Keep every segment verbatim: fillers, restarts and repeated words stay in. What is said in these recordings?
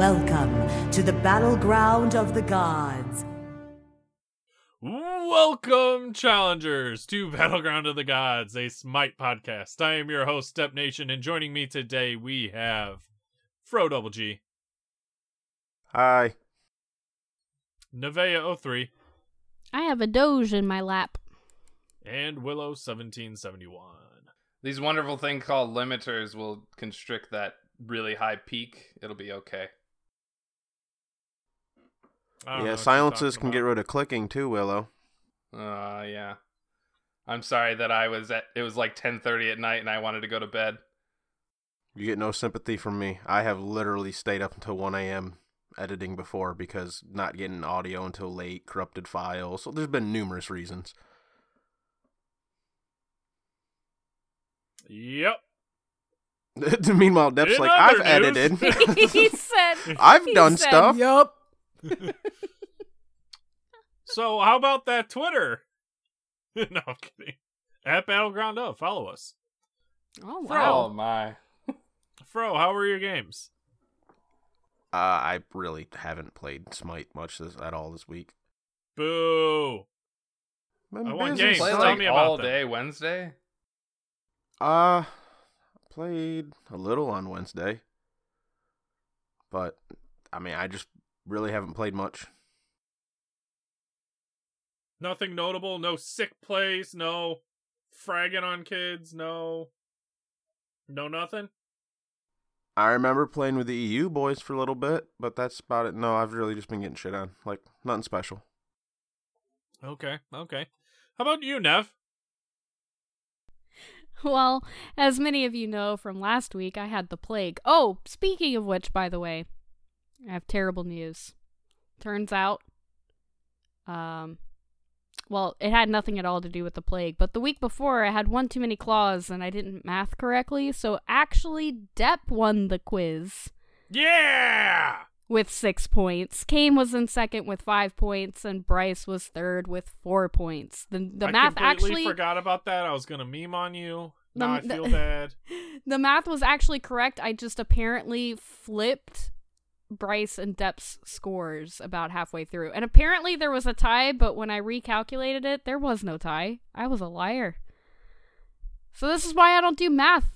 Welcome to the Battleground of the Gods. Welcome, challengers, to Battleground of the Gods, a Smite podcast. I am your host, Step Nation, and joining me today we have Fro Double G. Hi. Nevaeh oh three. I have a doge in my lap. And Willow seventeen seventy-one. These wonderful things called limiters will constrict that really high peak. It'll be okay. Yeah, silences can get rid of clicking too, Willow. Uh, yeah. I'm sorry that I was at, it was like ten thirty at night and I wanted to go to bed. You get no sympathy from me. I have literally stayed up until one a.m. editing before because not getting audio until late, corrupted files. So there's been numerous reasons. Yep. Meanwhile, Depp's In like, I've news. edited. he said, I've he done said, stuff. Yep. So, how about that Twitter? No, I'm kidding. At Battleground Up, follow us. Oh, wow. Oh, my. Fro, how were your games? Uh, I really haven't played Smite much this, at all this week. Boo. My I want games. Play, Tell like, me about all day them. Wednesday? Uh, played a little on Wednesday, but, I mean, I just really haven't played much. Nothing notable, no sick plays, no fragging on kids, no, no nothing? I remember playing with the E U boys for a little bit, but that's about it. No, I've really just been getting shit on, like, nothing special. Okay, okay. How about you, Nev? Well, as many of you know from last week, I had the plague. Oh, speaking of which, by the way, I have terrible news. Turns out, um, well, it had nothing at all to do with the plague, but the week before, I had one too many claws, and I didn't math correctly, so actually, Depp won the quiz. Yeah! With six points. Kane was in second with five points, and Bryce was third with four points. The the I math actually... I completely forgot about that. I was going to meme on you. The, now I feel the, bad. The math was actually correct. I just apparently flipped Bryce and Depp's scores about halfway through. And apparently there was a tie, but when I recalculated it, there was no tie. I was a liar. So this is why I don't do math.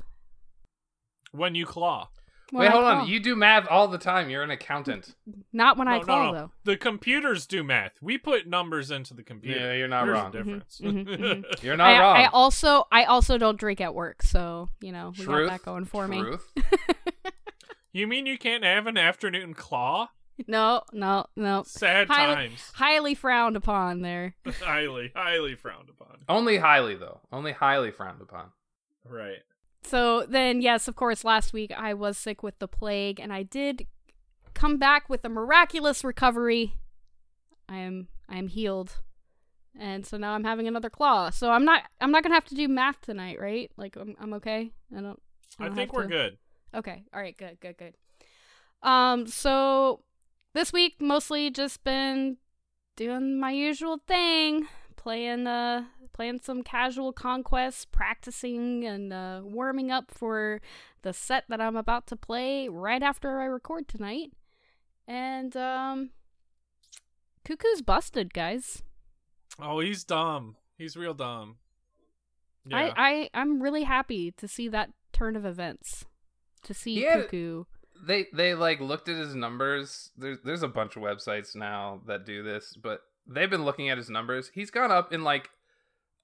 When you claw. When Wait, I hold claw. on. You do math all the time. You're an accountant. Not when no, I claw, no, no. though. The computers do math. We put numbers into the computer. Yeah, you're not There's wrong. Difference. Mm-hmm, mm-hmm. You're not I, wrong. I also, I also don't drink at work, so you know we Truth. got that going for Truth. me. You mean you can't have an afternoon claw? No, no, no. Sad highly, times. Highly frowned upon there. highly, highly frowned upon. Only highly though. Only highly frowned upon. Right. So then, yes, of course, last week I was sick with the plague, and I did come back with a miraculous recovery. I am I am healed, and so now I'm having another claw. So I'm not I'm not gonna have to do math tonight, right? Like I'm I'm okay. I don't. I, don't I think we're to... good. Okay. All right. Good. Good. Good. Um. So this week mostly just been doing my usual thing, playing uh. Playing some casual Conquest, practicing, and uh, warming up for the set that I'm about to play right after I record tonight. And, um, Cuckoo's busted, guys. Oh, he's dumb. He's real dumb. Yeah. I, I, I'm really happy to see that turn of events. To see yeah, Cuckoo. They, they, like, looked at his numbers. There's, there's a bunch of websites now that do this, but they've been looking at his numbers. He's gone up in, like,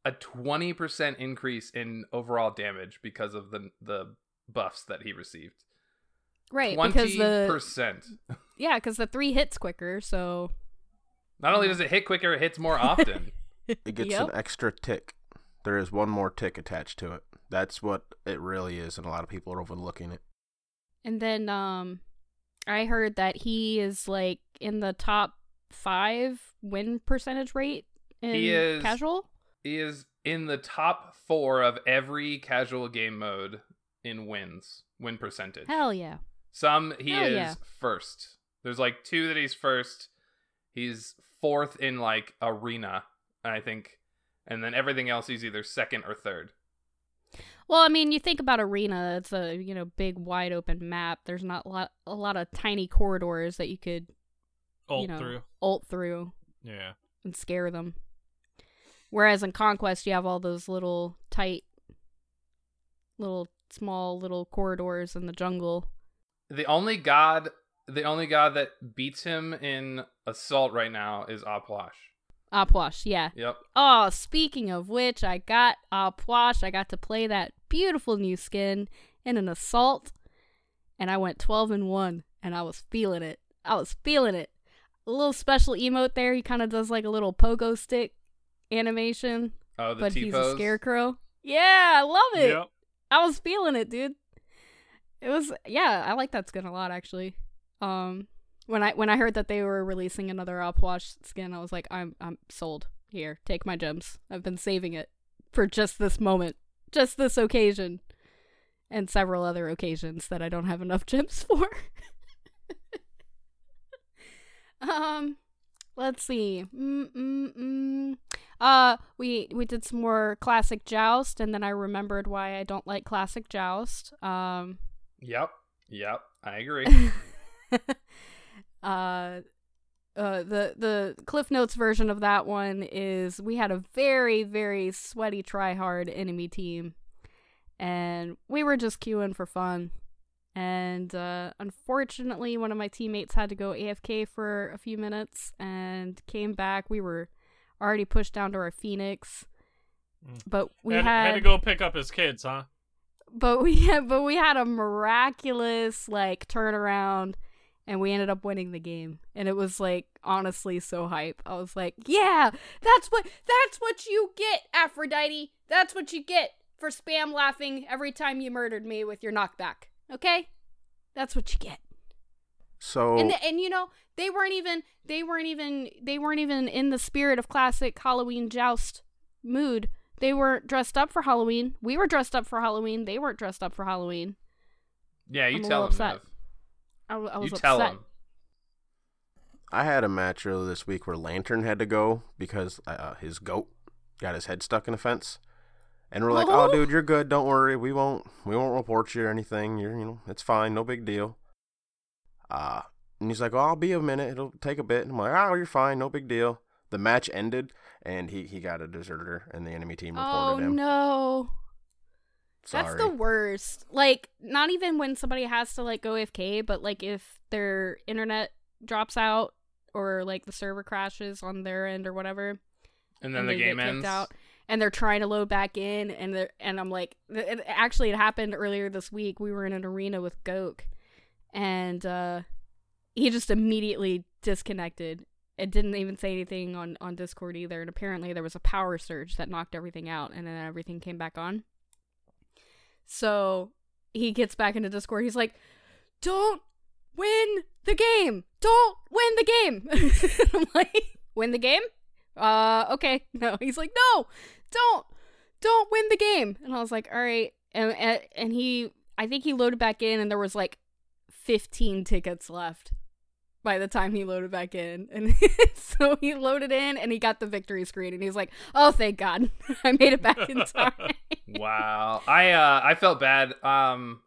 a twenty percent increase in overall damage because of the the buffs that he received. Right, twenty percent. Because the... Yeah, because the three hits quicker, so... Not only does it hit quicker, it hits more often. It gets yep. an extra tick. There is one more tick attached to it. That's what it really is, and a lot of people are overlooking it. And then um, I heard that he is, like, in the top five win percentage rate in he is... casual? He is in the top four of every casual game mode in wins, win percentage. Hell yeah. Some, he Hell is yeah. first. There's like two that he's first. He's fourth in like arena, I think. And then everything else he's either second or third. Well, I mean, you think about Arena, it's a, you know, big, wide open map. There's not a lot, a lot of tiny corridors that you could, ult you know, through. ult through. Yeah. And scare them. Whereas in Conquest, you have all those little tight, little small little corridors in the jungle. The only god, the only god that beats him in Assault right now is Apuash. Apuash, yeah. Yep. Oh, speaking of which, I got Apuash. I got to play that beautiful new skin in an Assault, and I went twelve and one, and I was feeling it. I was feeling it. A little special emote there. He kind of does like a little pogo stick animation. Oh, the T-pose. But he's a scarecrow. Yeah, I love it. Yep. I was feeling it, dude. It was, yeah, I like that skin a lot, actually. Um, when I when I heard that they were releasing another Apuash skin, I was like, I'm I'm sold. Here, take my gems. I've been saving it for just this moment, just this occasion, and several other occasions that I don't have enough gems for. um, let's see. Mm mm mm. Uh, we we did some more classic Joust, and then I remembered why I don't like classic Joust. Um. Yep. Yep. I agree. uh, uh, the the Cliff Notes version of that one is we had a very, very sweaty try-hard enemy team, and we were just queuing for fun. And uh, unfortunately, one of my teammates had to go A F K for a few minutes and came back. We were already pushed down to our Phoenix, but we had, had... had to go pick up his kids, huh? But we had, but we had a miraculous like turnaround, and we ended up winning the game. And it was like honestly so hype. I was like, "Yeah, that's what that's what you get, Aphrodite. That's what you get for spam laughing every time you murdered me with your knockback. Okay, that's what you get." So and the, and you know they weren't even they weren't even they weren't even in the spirit of classic Halloween Joust mood. They weren't dressed up for Halloween. We were dressed up for Halloween. They weren't dressed up for Halloween. Yeah, you I'm tell them that. I, I was you upset. Tell them. I had a match earlier this week where Lantern had to go because uh, his goat got his head stuck in a fence, and we're like, "Oh, oh dude, you're good. Don't worry. We won't. We won't report you or anything. You're, you know, it's fine. No big deal." Uh, and he's like, "Oh, I'll be a minute. It'll take a bit." And I'm like, "Oh, you're fine. No big deal." The match ended, and he, he got a deserter, and the enemy team reported him. Oh, no. Sorry. That's the worst. Like, not even when somebody has to, like, go A F K, but, like, if their internet drops out or, like, the server crashes on their end or whatever. And then and the game ends. Out, and they're trying to load back in, and they're, and I'm like... It, actually, it happened earlier this week. We were in an arena with Goke, and uh, he just immediately disconnected. It didn't even say anything on, on Discord either, and apparently there was a power surge that knocked everything out, and then everything came back on. So he gets back into Discord. He's like, "Don't win the game! Don't win the game!" I'm like, "Win the game? Uh, okay, no." He's like, "No, don't, don't win the game." And I was like, "All right." And and, and he, I think he loaded back in, and there was like fifteen tickets left by the time he loaded back in. And so he loaded in and he got the victory screen and he's like, "Oh, thank God. I made it back in time." Wow. I uh, I felt bad. Um,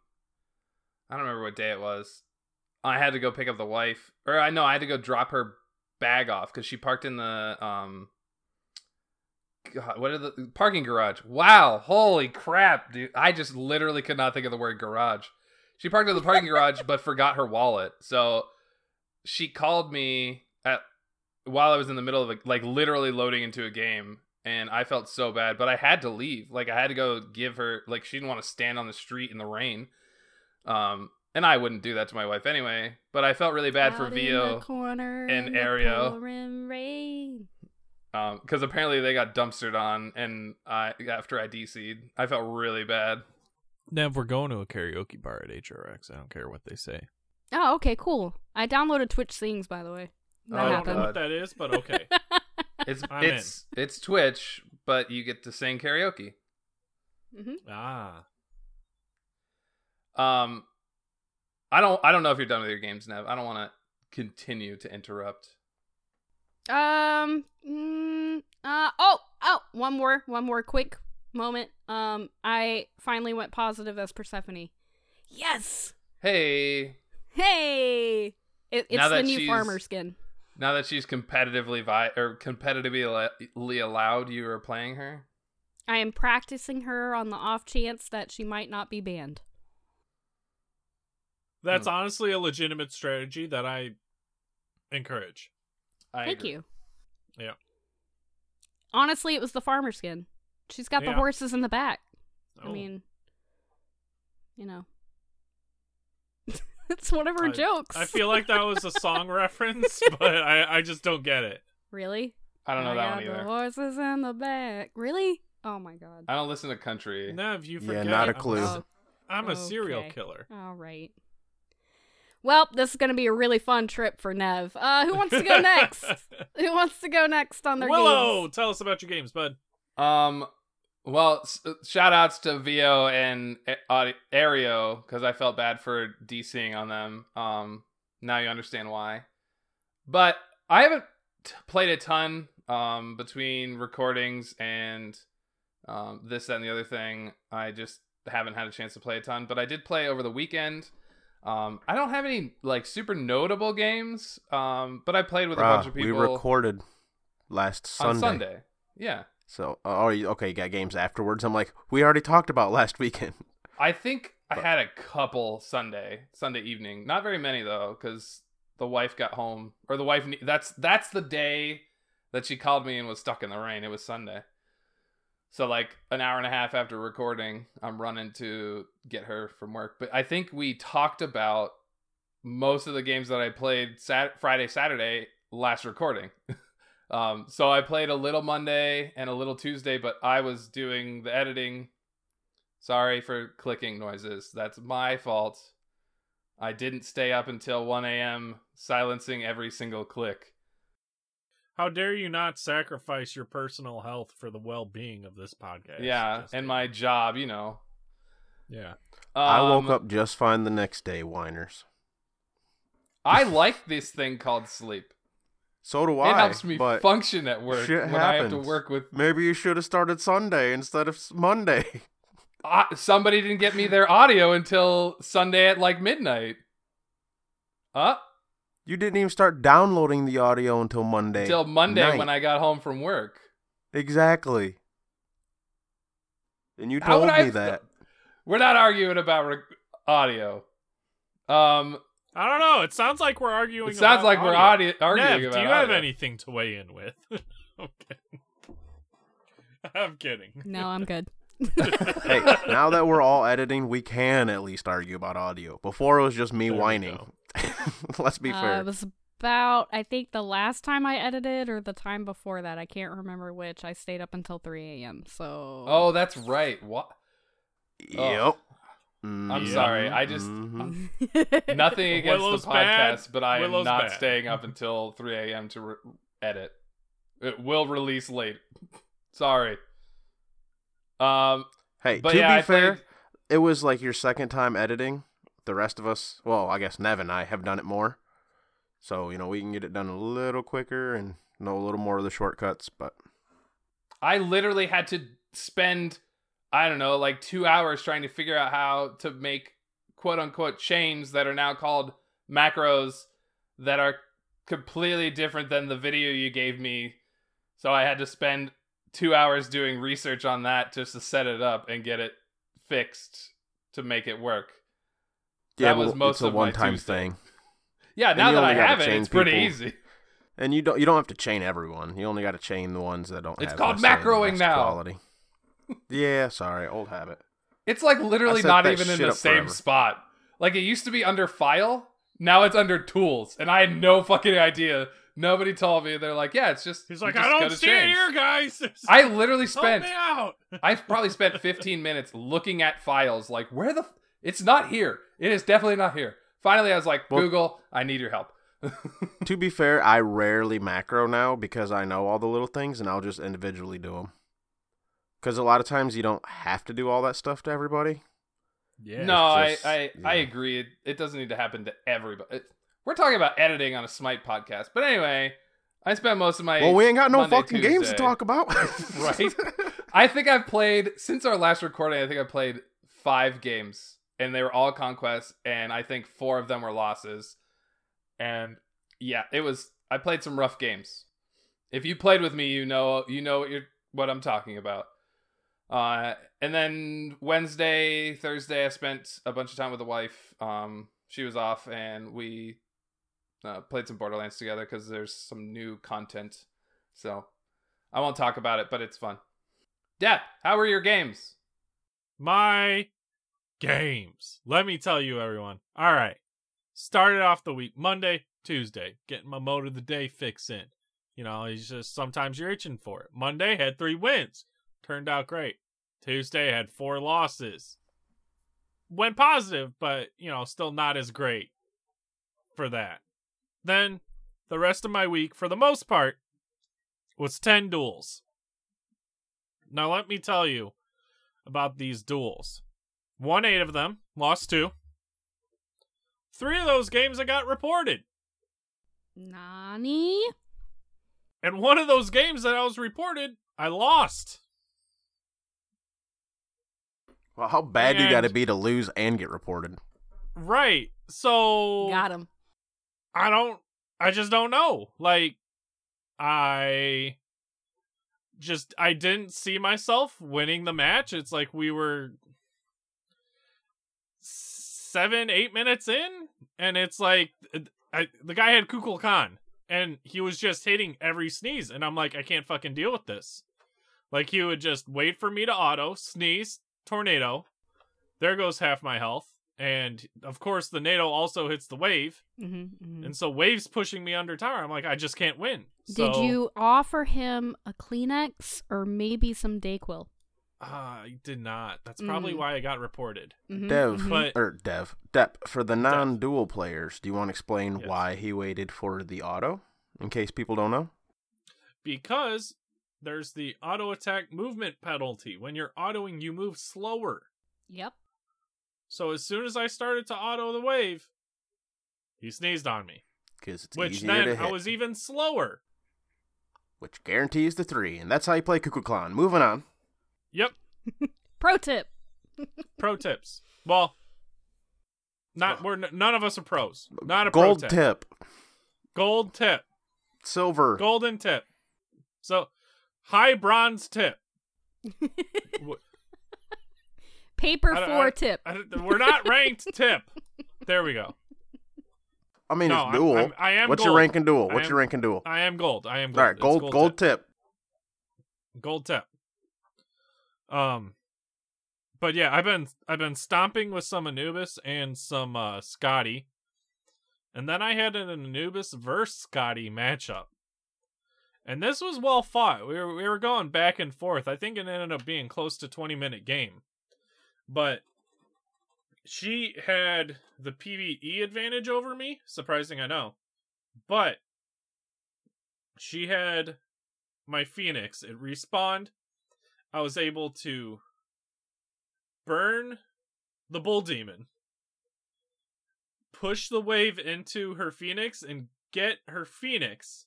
I don't remember what day it was. I had to go pick up the wife. Or I know I had to go drop her bag off because she parked in the um God, what are the parking garage. Wow, holy crap, dude. I just literally could not think of the word garage. She parked in the parking garage but forgot her wallet. So she called me at while I was in the middle of a, like literally loading into a game, and I felt so bad, but I had to leave. Like I had to go give her, like she didn't want to stand on the street in the rain. Um, and I wouldn't do that to my wife anyway, but I felt really bad out for Vio and Ario. Um, cause apparently they got dumpstered on and I, after I D C'd, I felt really bad. Nev, we're going to a karaoke bar at H R X. I don't care what they say. Oh, okay, cool. I downloaded Twitch Sings, by the way. That I don't happened. know what that is, but okay. it's I'm it's in. It's Twitch, but you get to sing karaoke. Mm-hmm. Ah. Um, I don't I don't know if you're done with your games, Nev. I don't want to continue to interrupt. Um. Mm, uh. Oh. Oh. One more. One more quick moment. Um, I finally went positive as Persephone. Yes! Hey! Hey! It, it's the new farmer skin. Now that she's competitively vi- or competitively allowed, you are playing her? I am practicing her on the off chance that she might not be banned. That's mm. honestly a legitimate strategy that I encourage. I Thank agree. you. Yeah. Honestly, it was the farmer skin. She's got yeah. the horses in the back. Oh. I mean, you know. It's one of her I, jokes. I feel like that was a song reference, but I, I just don't get it. Really? I don't know I that got one either. The horses in the back. Really? Oh my god. I don't listen to country. Nev, you forget. Yeah, not a clue. I'm, I'm okay. a serial killer. All right. Well, this is going to be a really fun trip for Nev. Uh, who wants to go next? Who wants to go next on their Willow, games? Willow, tell us about your games, bud. Um. Well, s- shout outs to Vio and a- Ario, because I felt bad for DCing on them. Um, now you understand why. But I haven't t- played a ton um, between recordings and um, this, that, and the other thing. I just haven't had a chance to play a ton. But I did play over the weekend. Um, I don't have any like super notable games, um, but I played with Bruh, a bunch of people. We recorded last Sunday. On Sunday, yeah. So, oh, okay, you got games afterwards. I'm like, we already talked about last weekend. I think but. I had a couple Sunday, Sunday evening. Not very many, though, because the wife got home. Or the wife, that's that's the day that she called me and was stuck in the rain. It was Sunday. So, like, an hour and a half after recording, I'm running to get her from work. But I think we talked about most of the games that I played Sat- Friday, Saturday, last recording. Um, so I played a little Monday and a little Tuesday, but I was doing the editing. Sorry for clicking noises. That's my fault. I didn't stay up until one a.m. silencing every single click. How dare you not sacrifice your personal health for the well-being of this podcast. Yeah, just and my job, you know. Yeah. Um, I woke up just fine the next day, whiners. I like this thing called sleep. So do I. It helps me function at work when happens. I have to work with... Maybe you should have started Sunday instead of Monday. Uh, somebody didn't get me their audio until Sunday at like midnight. Huh? You didn't even start downloading the audio until Monday. Until Monday night. When I got home from work. Exactly. And you told me I... that. We're not arguing about re- audio. Um... I don't know. It sounds like we're arguing. It sounds about like audio. we're audi- arguing Nev, about. Do you audio. have anything to weigh in with? Okay, I'm kidding. No, I'm good. Hey, now that we're all editing, we can at least argue about audio. Before it was just me there whining. Let's be uh, fair. It was about I think the last time I edited, or the time before that. I can't remember which. I stayed up until three a.m. So. Oh, that's right. What? Yep. Oh. I'm yeah. sorry. I just mm-hmm. nothing against Willow's the podcast, bad. but I Willow's am not bad. staying up until three a.m. to re- edit. It will release late. Sorry. Um. Hey, to yeah, be I fair, played... it was like your second time editing. The rest of us, well, I guess Nev and I have done it more, so you know we can get it done a little quicker and know a little more of the shortcuts. But I literally had to spend. I don't know, like two hours trying to figure out how to make quote-unquote chains that are now called macros that are completely different than the video you gave me. So I had to spend two hours doing research on that just to set it up and get it fixed to make it work. Yeah, that was well, most it's a of one-time thing. Yeah, now that I have it, it's people. pretty easy. And you don't you don't have to chain everyone. You only got to chain the ones that don't. It's have called macroing now. Quality. Yeah, sorry, old habit. It's like literally not even in the same forever. spot. Like it used to be under file, now it's under tools, and I had no fucking idea. Nobody told me. They're like, yeah, it's just. He's like, I don't see it here, guys. There's I literally spent. Help me out. I've probably spent fifteen minutes looking at files. Like, where the? F- it's not here. It is definitely not here. Finally, I was like, well, Google, I need your help. To be fair, I rarely macro now because I know all the little things, and I'll just individually do them. Because a lot of times you don't have to do all that stuff to everybody. Yeah. No, just, I I, yeah. I agree. It, it doesn't need to happen to everybody. It, we're talking about editing on a Smite podcast. But anyway, I spent most of my... Well, we ain't got no Monday, fucking Tuesday. games to talk about. Right? I think I've played, since our last recording, I think I played five games, and they were all Conquest, and I think four of them were losses. And yeah, it was, I played some rough games. If you played with me, you know, you know what you're, what I'm talking about. Uh, and then Wednesday, Thursday, I spent a bunch of time with the wife. Um, she was off, and we uh, played some Borderlands together because there's some new content. So I won't talk about it, but it's fun. Depp, how were your games? My games. Let me tell you, everyone. All right. Started off the week Monday, Tuesday, getting my mode of the day fix in. You know, it's just sometimes you're itching for it. Monday had three wins. Turned out great. Tuesday had four losses. Went positive, but, you know, still not as great for that. Then the rest of my week, for the most part, was ten duels. Now let me tell you about these duels. Won eight of them, lost two. Three of those games I got reported. Nani? And one of those games that I was reported, I lost. Well, how bad and, you gotta be to lose and get reported? Right. So got him. I don't I just don't know. Like I just I didn't see myself winning the match. It's like we were seven, eight minutes in, and it's like I, the guy had Kukulkan, and he was just hitting every sneeze, and I'm like, I can't fucking deal with this. Like he would just wait for me to auto, sneeze, tornado, there goes half my health, and of course the NATO also hits the wave, mm-hmm, mm-hmm. and so wave's pushing me under tower. I'm like, I just can't win. So, did you offer him a Kleenex or maybe some Dayquil? Uh, I did not. That's probably mm-hmm. why I got reported. Mm-hmm. Dev, but, or Dev, Depp, for the non-dual players, do you want to explain yes. why he waited for the auto, in case people don't know? Because there's the auto attack movement penalty. When you're autoing, you move slower. Yep. So as soon as I started to auto the wave, he sneezed on me. Because it's Which easier then to hit. I was even slower. Which guarantees the three, and that's how you play Kukulkan. Moving on. Yep. Pro tip. Pro tips. Well, not well, we're none of us are pros. Not a gold pro tip. tip. Gold tip. Silver. Golden tip. So. High bronze tip. Paper I, four I, tip. I, I, we're not ranked tip. There we go. I mean, no, it's dual. I'm, I'm, I am What's gold. your rank in dual? What's am, your rank in dual? I am gold. I am gold. All right, gold, gold, gold tip. tip. Gold tip. Um, but yeah, I've been I've been stomping with some Anubis and some uh, Scotty, and then I had an Anubis versus Scotty matchup. And this was well fought. We were we were going back and forth. I think it ended up being close to twenty minute game. But she had the PvE advantage over me. Surprising, I know. But she had my Phoenix. It respawned. I was able to burn the Bull Demon, push the wave into her Phoenix, and get her Phoenix.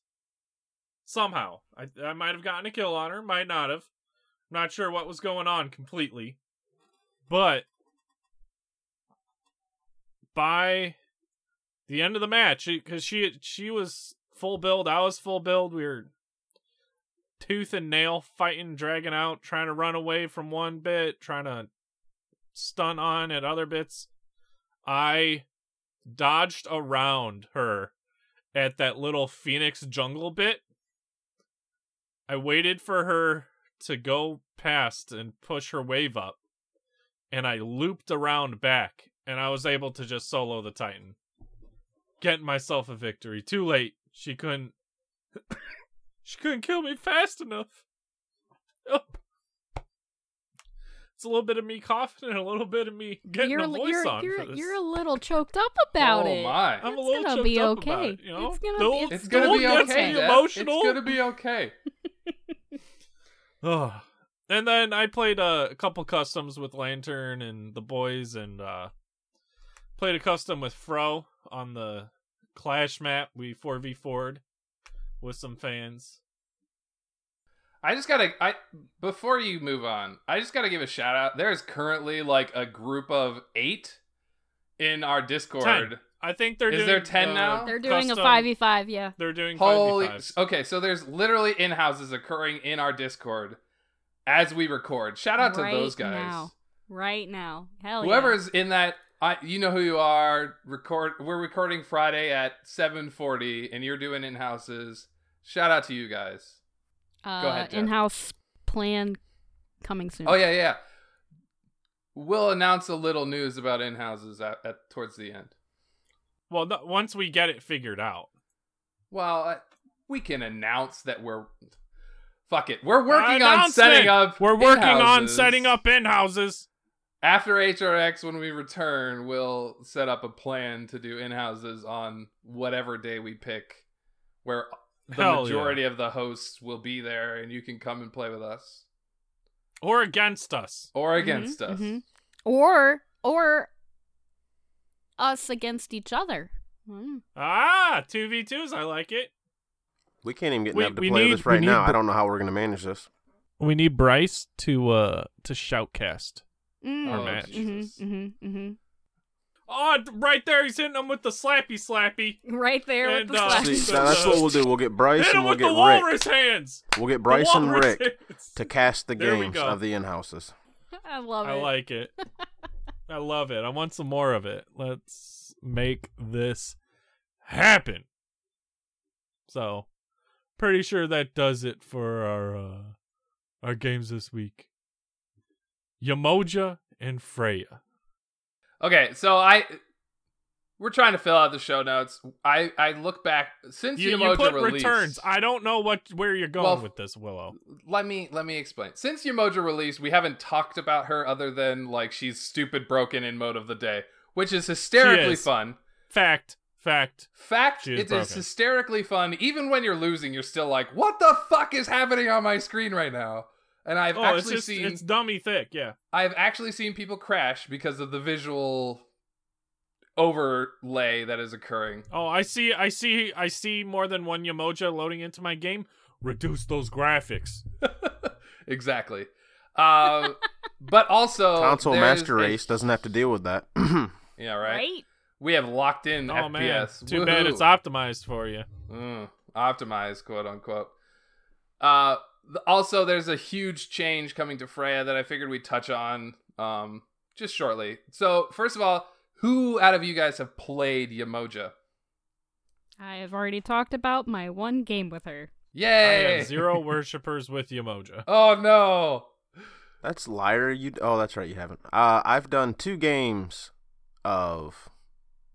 Somehow. I I might have gotten a kill on her. Might not have. I'm not sure what was going on completely. But by the end of the match, because she, she was full build, I was full build. We were tooth and nail fighting, dragging out, trying to run away from one bit, trying to stun on at other bits. I dodged around her at that little Phoenix jungle bit. I waited for her to go past and push her wave up, and I looped around back, and I was able to just solo the Titan. Get myself a victory. Too late. She couldn't... she couldn't kill me fast enough. Oh. It's a little bit of me coughing and a little bit of me getting you're, the voice you're, on you're, for this. You're a little choked up about oh, it. Oh, my. I'm it's a little choked be okay. up about it. You know? It's going to be, it's gonna be okay. Emotional. It's going to be okay. Oh. And then I played uh, a couple customs with Lantern and the boys, and uh, played a custom with Fro on the Clash map. We four v four'd with some fans. I just gotta, I before you move on, I just gotta give a shout out. There is currently like a group of eight in our Discord. Ten. I think they're is doing... Is there ten uh, now? They're doing custom, a five v five, yeah. They're doing Holy, five v five. Okay, so there's literally in-houses occurring in our Discord as we record. Shout out right to those guys. Now. Right now. Hell Whoever yeah. Whoever's in that, I, you know who you are. Record. We're recording Friday at seven forty, and you're doing in-houses. Shout out to you guys. Uh, Go ahead, Jeff. In-house plan coming soon. Oh, yeah, yeah. We'll announce a little news about in-houses at, at towards the end. Well, no, once we get it figured out. Well, uh, we can announce that we're... Fuck it. We're working on setting up We're working on setting up in-houses. After H R X, when we return, we'll set up a plan to do in-houses on whatever day we pick, where the Hell majority yeah. of the hosts will be there, and you can come and play with us. Or against us. Or against mm-hmm, us. Mm-hmm. Or... Or... us against each other. Mm. Ah, two v twos, I like it. We can't even get we, enough to play need, this right now. Br- I don't know how we're going to manage this. We need Bryce to uh to shoutcast mm. our oh, match. Mm-hmm, mm-hmm, mm-hmm. Oh, right there, he's hitting him with the slappy slappy. Right there and, with the uh, slappy. See, now that's what we'll do. We'll get Bryce Hit and we'll get Rick. Hands. We'll get Bryce and Rick hands. To cast the there games of the in-houses. I love it. I like it. I love it. I want some more of it. Let's make this happen. So, pretty sure that does it for our uh, our games this week. Yemoja and Freya. Okay, so I we're trying to fill out the show notes. I, I look back since you, Yemoja you put released, returns. I don't know what where you're going well, with this, Willow. Let me let me explain. Since Yemoja released, we haven't talked about her other than like she's stupid broken in Mode of the Day, which is hysterically is. fun. Fact, fact, fact. It broken. is hysterically fun. Even when you're losing, you're still like, what the fuck is happening on my screen right now? And I've oh, actually it's just, seen it's dummy thick. Yeah, I've actually seen people crash because of the visual overlay that is occurring. Oh, I see, I see, I see more than one Yemoja loading into my game. Reduce those graphics. Exactly. Um, but also... Console Master Race a... doesn't have to deal with that. Yeah, right? right? We have locked in oh, F P S. Man. Too Woo-hoo. bad it's optimized for you. Mm, optimized, quote unquote. Uh, also, there's a huge change coming to Freya that I figured we'd touch on um, just shortly. So, first of all, who out of you guys have played Yemoja? I have already talked about my one game with her. Yay! I have zero worshippers with Yemoja. Oh, no! That's liar. You. Oh, that's right, you haven't. Uh, I've done two games of,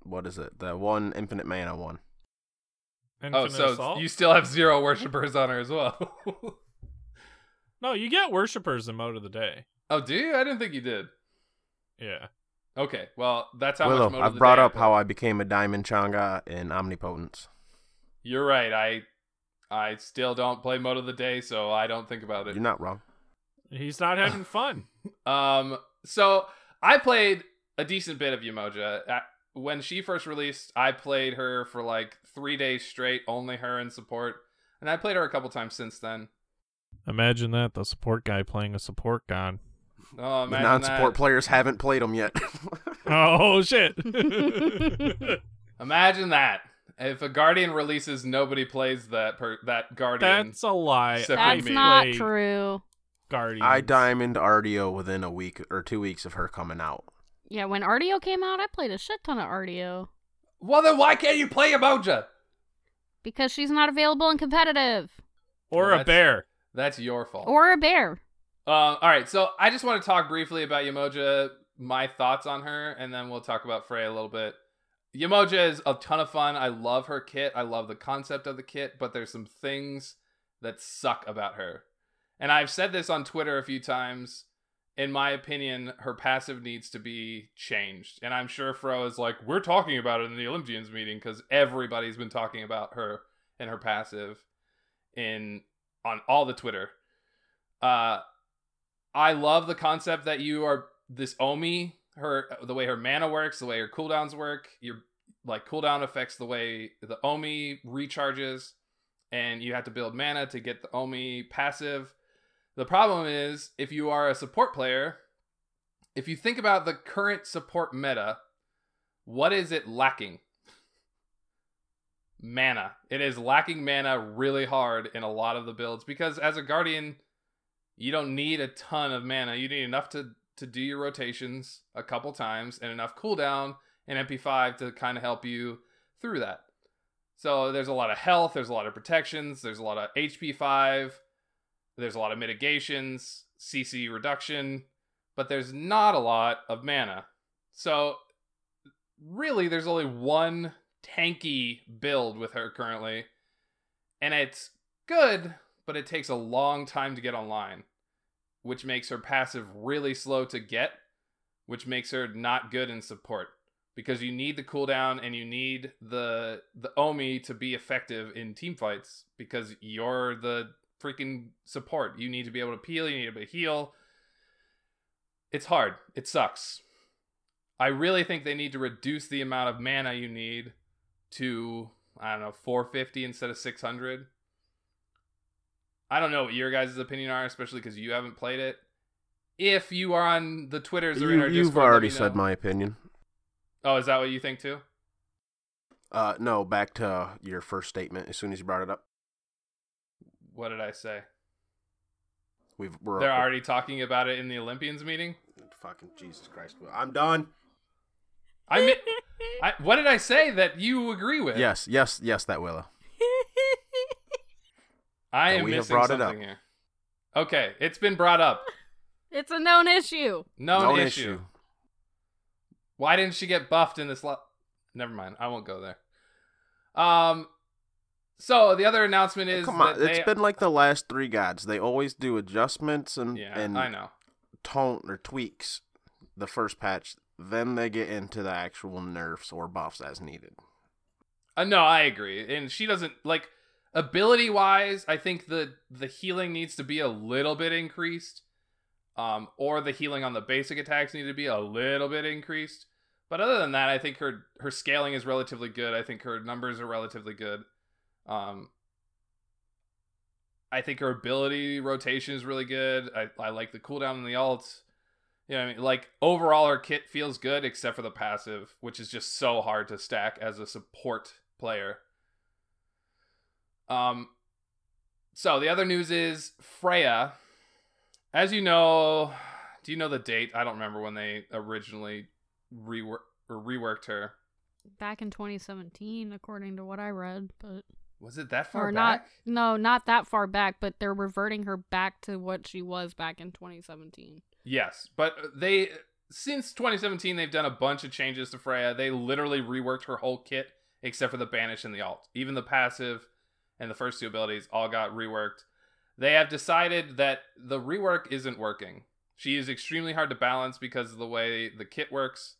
what is it? The one Infinite Mana one. Infinite oh, so Assault? You still have zero worshippers on her as well. No, you get worshippers in Mode of the Day. Oh, do you? I didn't think you did. Yeah. Okay, well, that's how Willow, much Mode of the Day. I brought up how I became a Diamond Changa in Omnipotence. You're right. I I still don't play Mode of the Day, so I don't think about it. You're not wrong. He's not having fun. Um, so I played a decent bit of Yemoja. When she first released, I played her for like three days straight, only her in support. And I played her a couple times since then. Imagine that, the support guy playing a support god. Oh, the non-support that. players haven't played them yet. Oh, shit. Imagine that. If a Guardian releases, nobody plays that per- that Guardian. That's a lie. That's me. not Play true. Guardians. I diamond R D O within a week or two weeks of her coming out. Yeah, when R D O came out, I played a shit ton of R D O. Well, then why can't you play Yemoja? Because she's not available in competitive. Or well, a that's, bear. That's your fault. Or a bear. Uh, all right, so I just want to talk briefly about Yemoja, my thoughts on her, and then we'll talk about Freya a little bit. Yemoja is a ton of fun. I love her kit. I love the concept of the kit, but there's some things that suck about her. And I've said this on Twitter a few times. In my opinion, her passive needs to be changed. And I'm sure Fro is like, we're talking about it in the Olympians meeting because everybody's been talking about her and her passive in on all the Twitter. Uh... I love the concept that you are this Omi, her the way her mana works, the way her cooldowns work. Your like cooldown affects the way the Omi recharges, and you have to build mana to get the Omi passive. The problem is, if you are a support player, if you think about the current support meta, what is it lacking? Mana. It is lacking mana really hard in a lot of the builds, because as a Guardian, you don't need a ton of mana. You need enough to, to do your rotations a couple times and enough cooldown and M P five to kind of help you through that. So there's a lot of health, there's a lot of protections, there's a lot of H P five, there's a lot of mitigations, C C reduction, but there's not a lot of mana. So really there's only one tanky build with her currently, and it's good, but it takes a long time to get online, which makes her passive really slow to get, which makes her not good in support, because you need the cooldown and you need the the Omi to be effective in team fights, because you're the freaking support. You need to be able to peel, you need to be able to heal. It's hard. It sucks. I really think they need to reduce the amount of mana you need to, I don't know, four fifty instead of six hundred. I don't know what your guys' opinion are, especially because you haven't played it. If you are on the Twitters or you, in our Discord, you've already let me know. Said my opinion. Oh, is that what you think too? Uh, no, back to your first statement as soon as you brought it up. What did I say? We've, we're They're up. already talking about it in the Olympians meeting? Fucking Jesus Christ. I'm done. I mean, I, what did I say that you agree with? Yes, yes, yes, that Willow. I am missing something here. Okay, it's been brought up. It's a known issue. Known, known issue. issue. Why didn't she get buffed in this? Lo- Never mind. I won't go there. Um, so the other announcement is. Come on, that it's they... been like the last three gods. They always do adjustments and yeah, and I know tone or tweaks the first patch. Then they get into the actual nerfs or buffs as needed. Uh, no, I agree, and she doesn't like ability wise. I think the the healing needs to be a little bit increased. Um, or the healing on the basic attacks need to be a little bit increased. But other than that, I think her, her scaling is relatively good. I think her numbers are relatively good. Um, I think her ability rotation is really good. I, I like the cooldown and the alts. You know what I mean? Like, overall, her kit feels good, except for the passive, which is just so hard to stack as a support player. Um, so, the other news is Freya... As you know, do you know the date? I don't remember when they originally reworked or reworked her. Back in twenty seventeen, according to what I read, but was it that far or back? Not, no, not that far back, but they're reverting her back to what she was back in twenty seventeen. Yes, but they since twenty seventeen, they've done a bunch of changes to Freya. They literally reworked her whole kit except for the banish and the alt. Even the passive and the first two abilities all got reworked. They have decided that the rework isn't working. She is extremely hard to balance because of the way the kit works,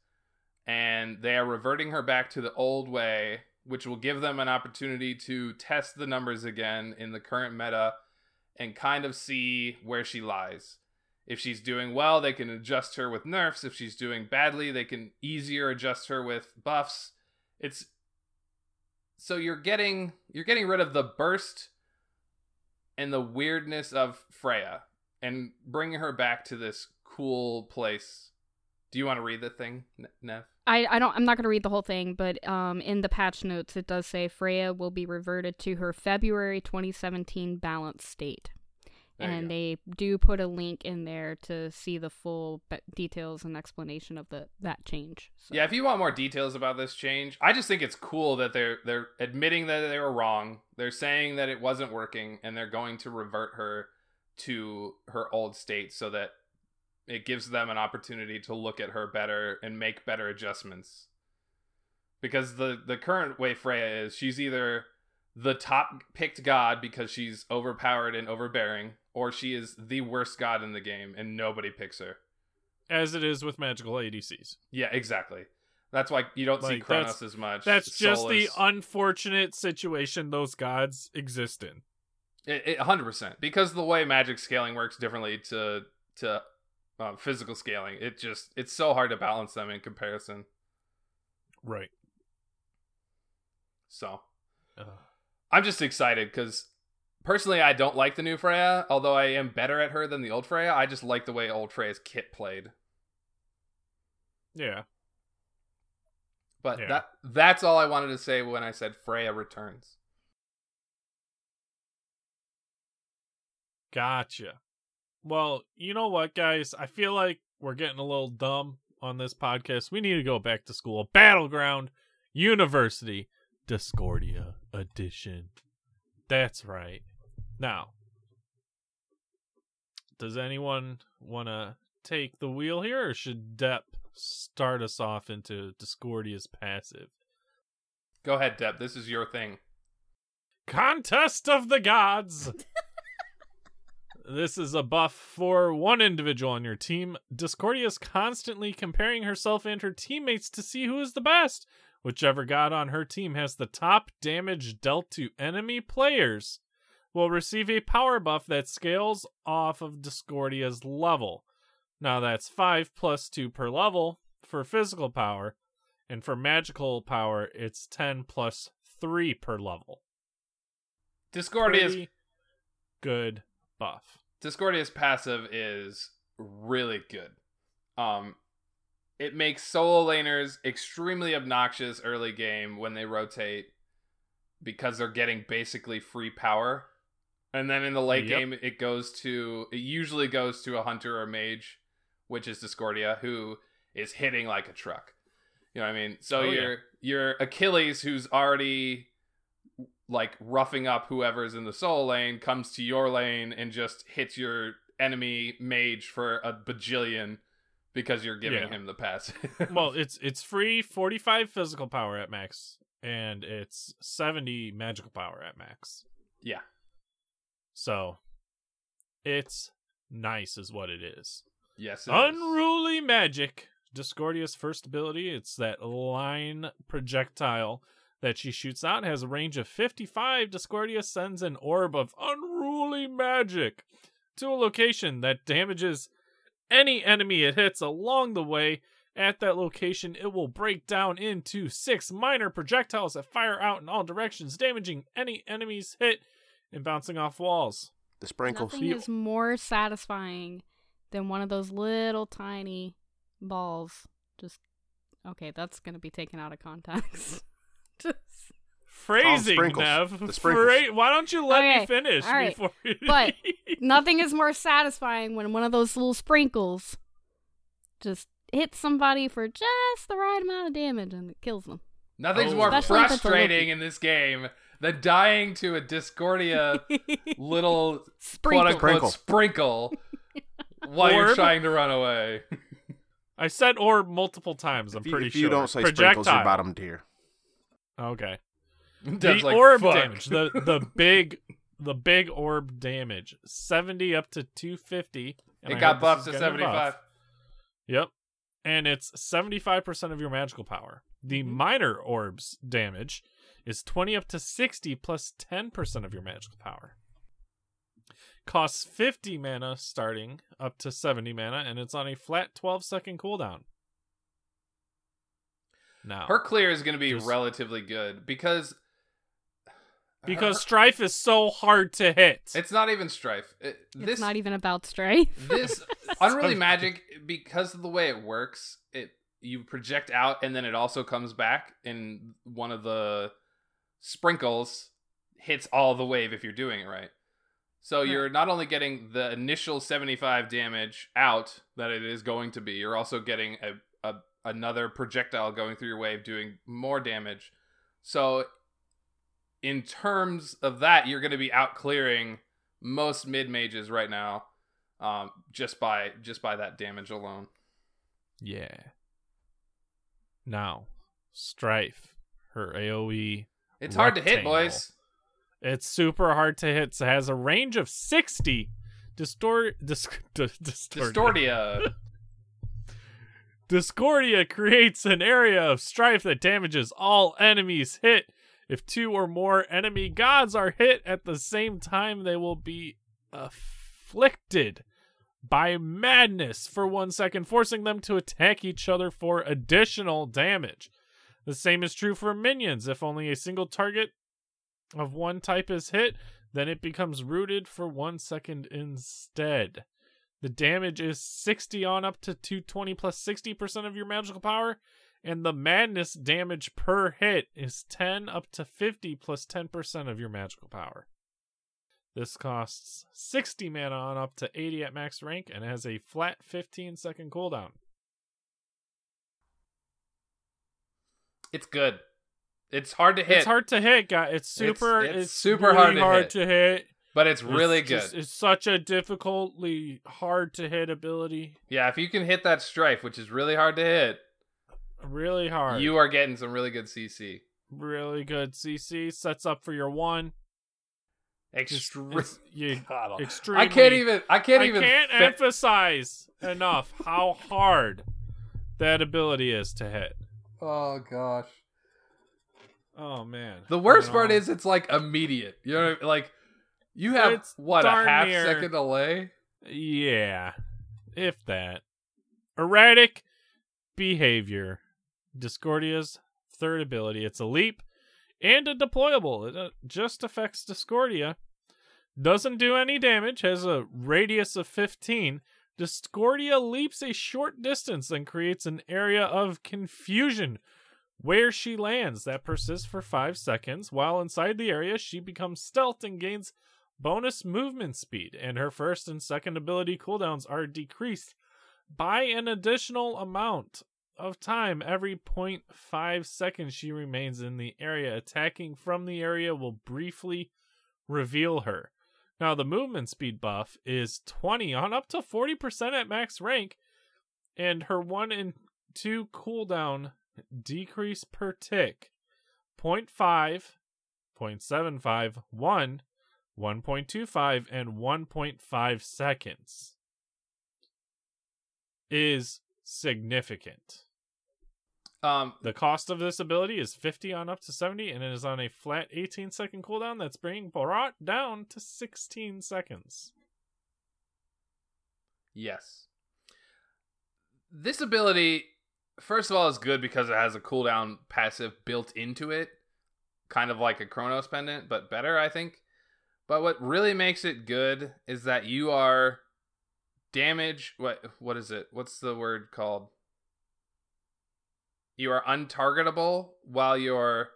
and they are reverting her back to the old way, which will give them an opportunity to test the numbers again in the current meta and kind of see where she lies. If she's doing well, they can adjust her with nerfs. If she's doing badly, they can easier adjust her with buffs. It's so you're getting you're getting rid of the burst and the weirdness of Freya and bringing her back to this cool place. Do you want to read the thing, Nev? I, I don't, I'm not going to read the whole thing, but um, in the patch notes, it does say Freya will be reverted to her February twenty seventeen balance state. There and they do put a link in there to see the full be- details and explanation of the that change. So. Yeah, if you want more details about this change, I just think it's cool that they're they're admitting that they were wrong. They're saying that it wasn't working, and they're going to revert her to her old state so that it gives them an opportunity to look at her better and make better adjustments. Because the, the current way Freya is, she's either the top-picked god because she's overpowered and overbearing, or she is the worst god in the game and nobody picks her. As it is with magical A D Cs. Yeah, exactly. That's why you don't like, see Kronos as much. That's just the unfortunate situation those gods exist in. It, it, one hundred percent. Because the way magic scaling works differently to to uh, physical scaling, it just it's so hard to balance them in comparison. Right. So. Uh. I'm just excited because Personally, I don't like the new Freya, although I am better at her than the old Freya. I just like the way old Freya's kit played. Yeah. But yeah. that that's all I wanted to say when I said Freya returns. Gotcha. Well, you know what, guys? I feel like we're getting a little dumb on this podcast. We need to go back to school. Battleground University Discordia Edition. That's right. Now, does anyone want to take the wheel here, or should Depp start us off into Discordia's passive? Go ahead, Depp. This is your thing. Contest of the Gods. This is a buff for one individual on your team. Discordia is constantly comparing herself and her teammates to see who is the best. Whichever god on her team has the top damage dealt to enemy players will receive a power buff that scales off of Discordia's level. Now that's five plus two per level for physical power, and for magical power, it's ten plus three per level. Discordia's... Pretty good buff. Discordia's passive is really good. Um... It makes solo laners extremely obnoxious early game when they rotate because they're getting basically free power. And then in the late yep. game, it goes to, it usually goes to a hunter or a mage, which is Discordia, who is hitting like a truck. You know what I mean? So oh, you're, yeah. you're Achilles, who's already like roughing up whoever's in the solo lane, comes to your lane and just hits your enemy mage for a bajillion. Because you're giving yeah. him the pass. Well, it's it's free forty-five physical power at max, and it's seventy magical power at max. Yeah. So, it's nice is what it is. Yes, it Unruly is. Magic. Discordia's first ability, it's that line projectile that she shoots out. It has a range of fifty-five. Discordia sends an orb of Unruly Magic to a location that damages any enemy it hits along the way. At that location, it will break down into six minor projectiles that fire out in all directions, damaging any enemies hit and bouncing off walls. The sprinkle Nothing field. is more satisfying than one of those little tiny balls. Just, okay, that's going to be taken out of context. Just... Phrasing, oh, Nev. Fra- Why don't you let okay. me finish All right. before you... But nothing is more satisfying when one of those little sprinkles just hits somebody for just the right amount of damage and it kills them. Nothing's oh. more Especially frustrating in this game than dying to a Discordia little sprinkle, quote-unquote, sprinkle while orb? You're trying to run away. I said orb multiple times, I'm you, pretty if sure. If you don't say Projectile. Sprinkles, you're bottom tier. Okay. The like, orb fuck. damage, the the big the big orb damage, seventy up to two hundred fifty. It I got buffed to seventy-five. Buff. Yep. And it's seventy-five percent of your magical power. The mm-hmm. minor orb's damage is twenty up to sixty plus ten percent of your magical power. Costs fifty mana starting up to seventy mana, and it's on a flat twelve second cooldown. Now, her clear is going to be just... relatively good because... Because her... Strife is so hard to hit. It's not even Strife. It, it's this, not even about Strife. This Unruly Magic, because of the way it works, it you project out and then it also comes back, and one of the sprinkles hits all the wave if you're doing it right. So you're not only getting the initial seventy-five damage out that it is going to be, you're also getting a, a another projectile going through your wave doing more damage. So... in terms of that, you're going to be out clearing most mid mages right now, um, just by just by that damage alone. Yeah. Now, Strife, her AoE. It's hard to hit, boys. It's super hard to hit. So it has a range of sixty. Distor- dis- d- Discordia. Discordia. Discordia creates an area of Strife that damages all enemies hit. If two or more enemy gods are hit at the same time, they will be afflicted by madness for one second, forcing them to attack each other for additional damage. The same is true for minions. If only a single target of one type is hit, Then it becomes rooted for one second instead. The damage is sixty on up to two twenty plus sixty percent of your magical power. And the madness damage per hit is ten up to fifty plus ten percent of your magical power. This costs sixty mana on up to eighty at max rank and has a flat fifteen second cooldown. It's good. It's hard to hit. It's hard to hit, guy. It's super. It's, it's, it's super really hard, to, hard hit. to hit. But it's really it's good. Just, it's such a difficultly hard to hit ability. Yeah, if you can hit that Strife, which is really hard to hit, really hard, you are getting some really good C C. Really good C C sets up for your one. Extreme. It's, you, God, extremely. I can't even. I can't I even. I can't fa- emphasize enough how hard that ability is to hit. Oh gosh. Oh man. The worst part is it's like immediate. You know what I mean? Like you have it's what a half near... second delay? Yeah. If that. Erratic behavior. Discordia's third ability. It's a leap and a deployable. It just affects Discordia. Doesn't do any damage, has a radius of fifteen. Discordia leaps a short distance and creates an area of confusion where she lands that persists for five seconds. While inside the area, she becomes stealth and gains bonus movement speed, and her first and second ability cooldowns are decreased by an additional amount of time every zero point five seconds she remains in the area. Attacking from the area will briefly reveal her. Now, the movement speed buff is twenty on up to forty percent at max rank, and her one and two cooldown decrease per tick, zero point five, zero point seven five, one, one point two five, and one point five seconds is significant. Um, the cost of this ability is fifty on up to seventy, and it is on a flat eighteen second cooldown that's being brought down to sixteen seconds. Yes. This ability... First of all, it's good because it has a cooldown passive built into it, kind of like a Chronos Pendant, but better, I think. But what really makes it good is that you are damage. What what is it? What's the word called? You are untargetable while you're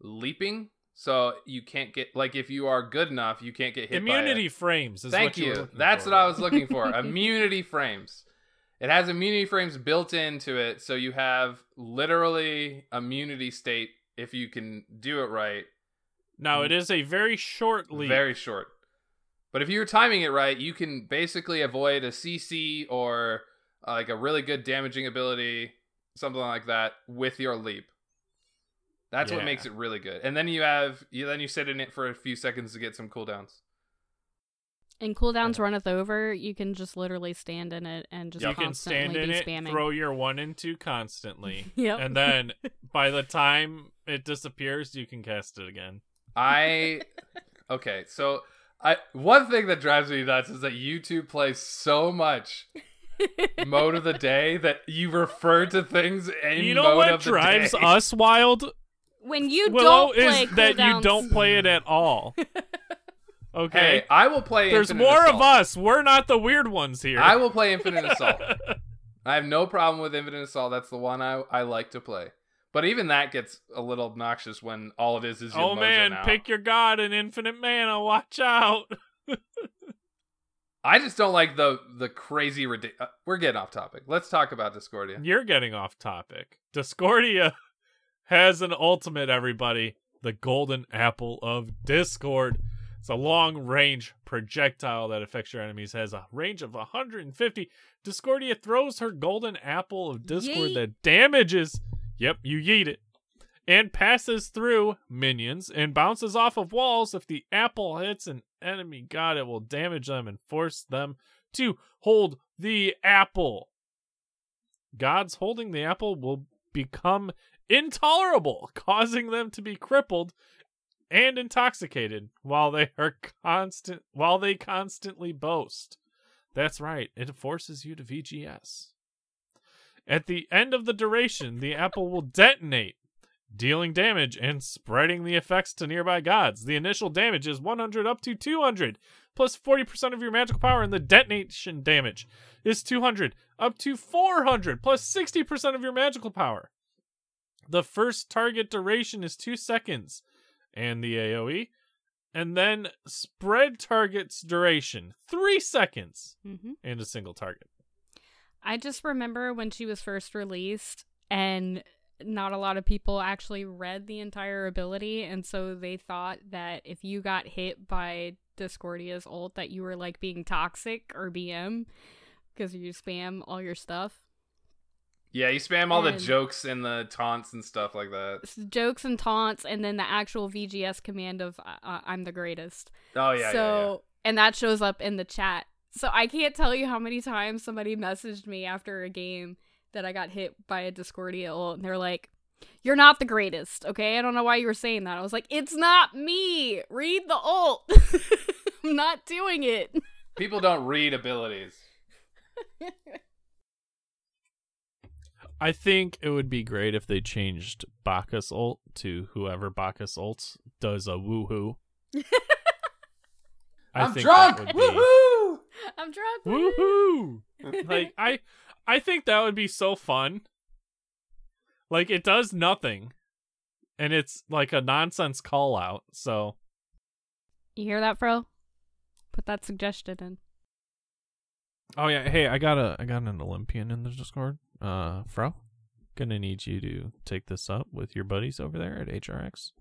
leaping, so you can't get like if you are good enough, you can't get hit. Immunity by it. frames. Is Thank what you. you. That's for. what I was looking for. Immunity frames. It has immunity frames built into it, so you have literally immunity state if you can do it right. Now, it is a very short leap. Very short. But if you're timing it right, you can basically avoid a C C or uh, like a really good damaging ability, something like that, with your leap. That's yeah. what makes it really good. And then you have you then you sit in it for a few seconds to get some cooldowns. And cooldowns yeah. runneth over. You can just literally stand in it and just yep. constantly you can stand in be spamming. It, throw your one and two constantly, yep. and then by the time it disappears, you can cast it again. I okay. So I one thing that drives me nuts is that you two play so much Mode of the Day that you refer to things in you know mode what of drives the day. Us wild when you Willow, don't play is cooldowns. That you don't play it at all. Okay, hey, I will play There's Infinite Assault. There's more of us. We're not the weird ones here. I will play Infinite Assault. I have no problem with Infinite Assault. That's the one I, I like to play. But even that gets a little obnoxious when all it is is Yemoja now. Oh man, pick your god and infinite mana. Watch out. I just don't like the, the crazy... Radi- uh, we're getting off topic. Let's talk about Discordia. You're getting off topic. Discordia has an ultimate, everybody. The golden apple of Discord. It's a long-range projectile that affects your enemies. It has a range of one hundred fifty. Discordia throws her golden apple of Discord yeet. That damages... Yep, you yeet it. And passes through minions and bounces off of walls. If the apple hits an enemy god, it will damage them and force them to hold the apple. Gods holding the apple will become intolerable, causing them to be crippled and intoxicated while they are constant while they constantly boast. That's right, it forces you to V G S. At the end of the duration, the apple will detonate, dealing damage and spreading the effects to nearby gods. The initial damage is one hundred up to two hundred, plus forty percent of your magical power, and the detonation damage is two hundred up to four hundred, plus sixty percent of your magical power. The first target duration is two seconds, and the AoE, and then spread target's duration, three seconds, mm-hmm. and a single target. I just remember when she was first released, and not a lot of people actually read the entire ability, and so they thought that if you got hit by Discordia's ult that you were like being toxic or B M because you spam all your stuff. Yeah, you spam all and the jokes and the taunts and stuff like that. Jokes and taunts, and then the actual V G S command of uh, I'm the greatest. Oh, yeah, so, yeah, yeah. And that shows up in the chat. So I can't tell you how many times somebody messaged me after a game that I got hit by a Discordia ult, and they're like, you're not the greatest, okay? I don't know why you were saying that. I was like, it's not me! Read the ult! I'm not doing it! People don't read abilities. I think it would be great if they changed Bacchus ult to whoever Bacchus ults does a woohoo. I'm drunk! Woohoo! I'm drunk! Woohoo! Like, I, I think that would be so fun. Like, it does nothing. And it's like a nonsense call out, so. You hear that, Fro? Put that suggestion in. Oh yeah, hey, I got a I got an Olympian in the Discord. Uh, Fro, gonna need you to take this up with your buddies over there at H R X.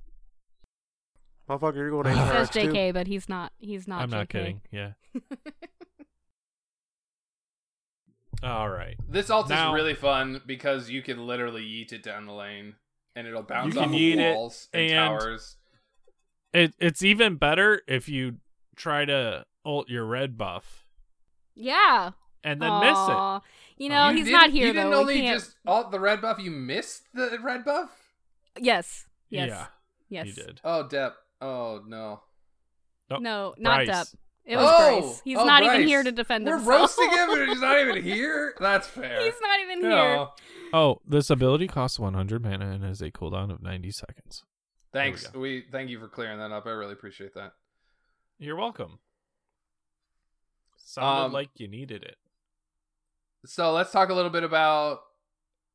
Motherfucker, you're going to H R X. He says J K, too? But he's not. He's not. I'm J K. Not kidding. Yeah. All right. This ult now, is really fun because you can literally yeet it down the lane, and it'll bounce off of walls and, and towers. It it's even better if you try to ult your red buff. Yeah. And then Aww. Miss it. You know, you he's not here, you though. You didn't only just alt the red buff, you missed the red buff? Yes. Yes. Yeah, yes. You did. Oh, Depp. Oh, no. Oh, no, not Bryce. Depp. It was oh, Bryce. He's oh, not Bryce. Even here to defend We're himself. We're roasting him, and he's not even here? That's fair. He's not even no. here. Oh, this ability costs one hundred mana and has a cooldown of ninety seconds. Thanks. We, we Thank you for clearing that up. I really appreciate that. You're welcome. Sounded um, like you needed it. So let's talk a little bit about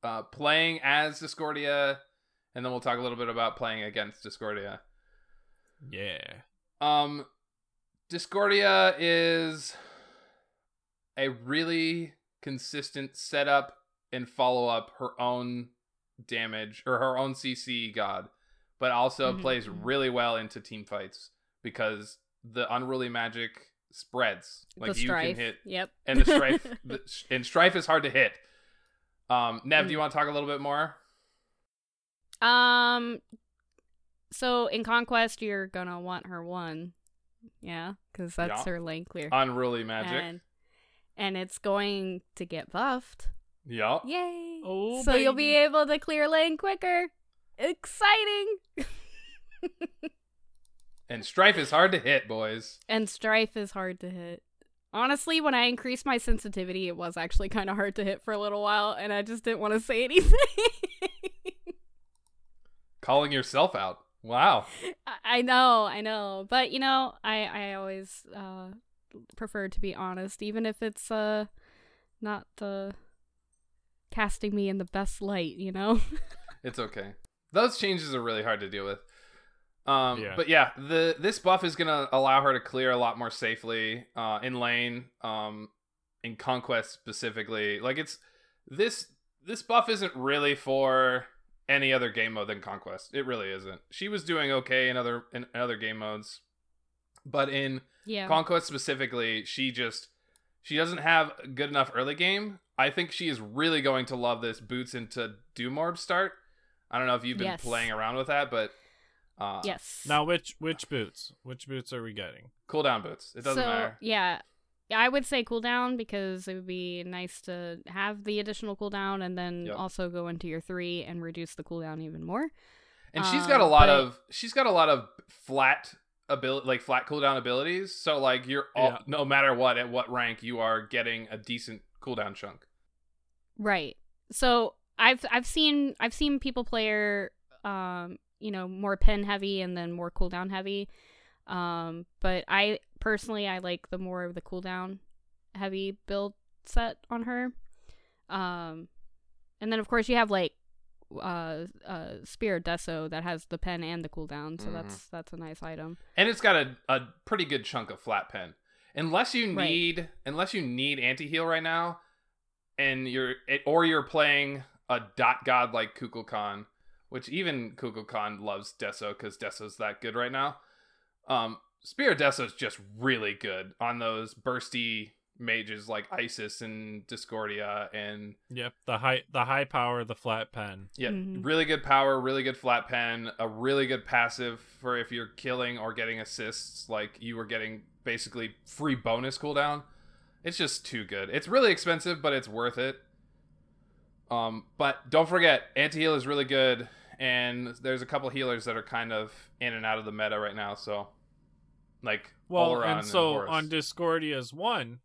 uh, playing as Discordia, and then we'll talk a little bit about playing against Discordia. Yeah. Um, Discordia is a really consistent setup and follow up her own damage or her own C C god, but also mm-hmm. plays really well into team fights because the unruly magic spreads like the you strife. Can hit yep and the strife the, and strife is hard to hit. um Nev, mm. do you want to talk a little bit more? Um so in Conquest you're gonna want her one, yeah, because that's yeah. her lane clear unruly magic, and, and it's going to get buffed. Yeah, yay. Oh, so baby. You'll be able to clear lane quicker. Exciting. And Strife is hard to hit, boys. And Strife is hard to hit. Honestly, when I increased my sensitivity, it was actually kind of hard to hit for a little while, and I just didn't want to say anything. Calling yourself out. Wow. I, I know, I know. But, you know, I, I always uh, prefer to be honest, even if it's uh, not the casting me in the best light, you know? It's okay. Those changes are really hard to deal with. Um, yeah. But yeah, the this buff is going to allow her to clear a lot more safely uh, in lane, um, in Conquest specifically. Like it's this this buff isn't really for any other game mode than Conquest. It really isn't. She was doing okay in other in other game modes, but in yeah. Conquest specifically, she just she doesn't have good enough early game. I think she is really going to love this boots into Doomorb start. I don't know if you've been yes. playing around with that, but. Uh, yes. Now, which which boots? Which boots are we getting? Cooldown boots. It doesn't so, matter. Yeah. I would say cooldown because it would be nice to have the additional cooldown and then yep. also go into your three and reduce the cooldown even more. And um, she's got a lot but... of she's got a lot of flat ability, like flat cooldown abilities. So like you're all, yeah. no matter what at what rank you are getting a decent cooldown chunk. Right. So I've I've seen I've seen people player um, you know, more pen heavy and then more cooldown heavy. Um, but I personally, I like the more of the cooldown heavy build set on her. Um, and then of course you have like uh, uh, Spear Deso that has the pen and the cooldown, so mm-hmm. that's that's a nice item. And it's got a, a pretty good chunk of flat pen, unless you need right. unless you need anti heal right now, and you're it, or you're playing a dot god like Kukulkan, which even Kukulkan loves Deso because Deso's that good right now. Um, Spear Deso's just really good on those bursty mages like Isis and Discordia, and yep, the high the high power, the flat pen. Yeah, mm-hmm. really good power, really good flat pen, a really good passive for if you're killing or getting assists, like you were getting basically free bonus cooldown. It's just too good. It's really expensive, but it's worth it. Um, but don't forget, anti-heal is really good, and there's a couple healers that are kind of in and out of the meta right now, so like well, Oleron and so and on Discordia's one,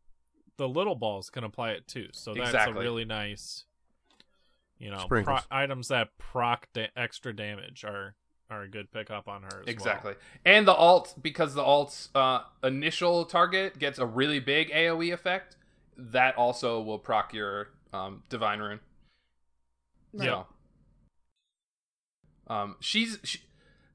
the little balls can apply it too, so that's exactly. a really nice, you know, pro- items that proc da- extra damage are are a good pickup on her as exactly. well. And the alt, because the alt's uh, initial target gets a really big AoE effect, that also will proc your um, Divine Rune. Right. Yeah. Um, she's she,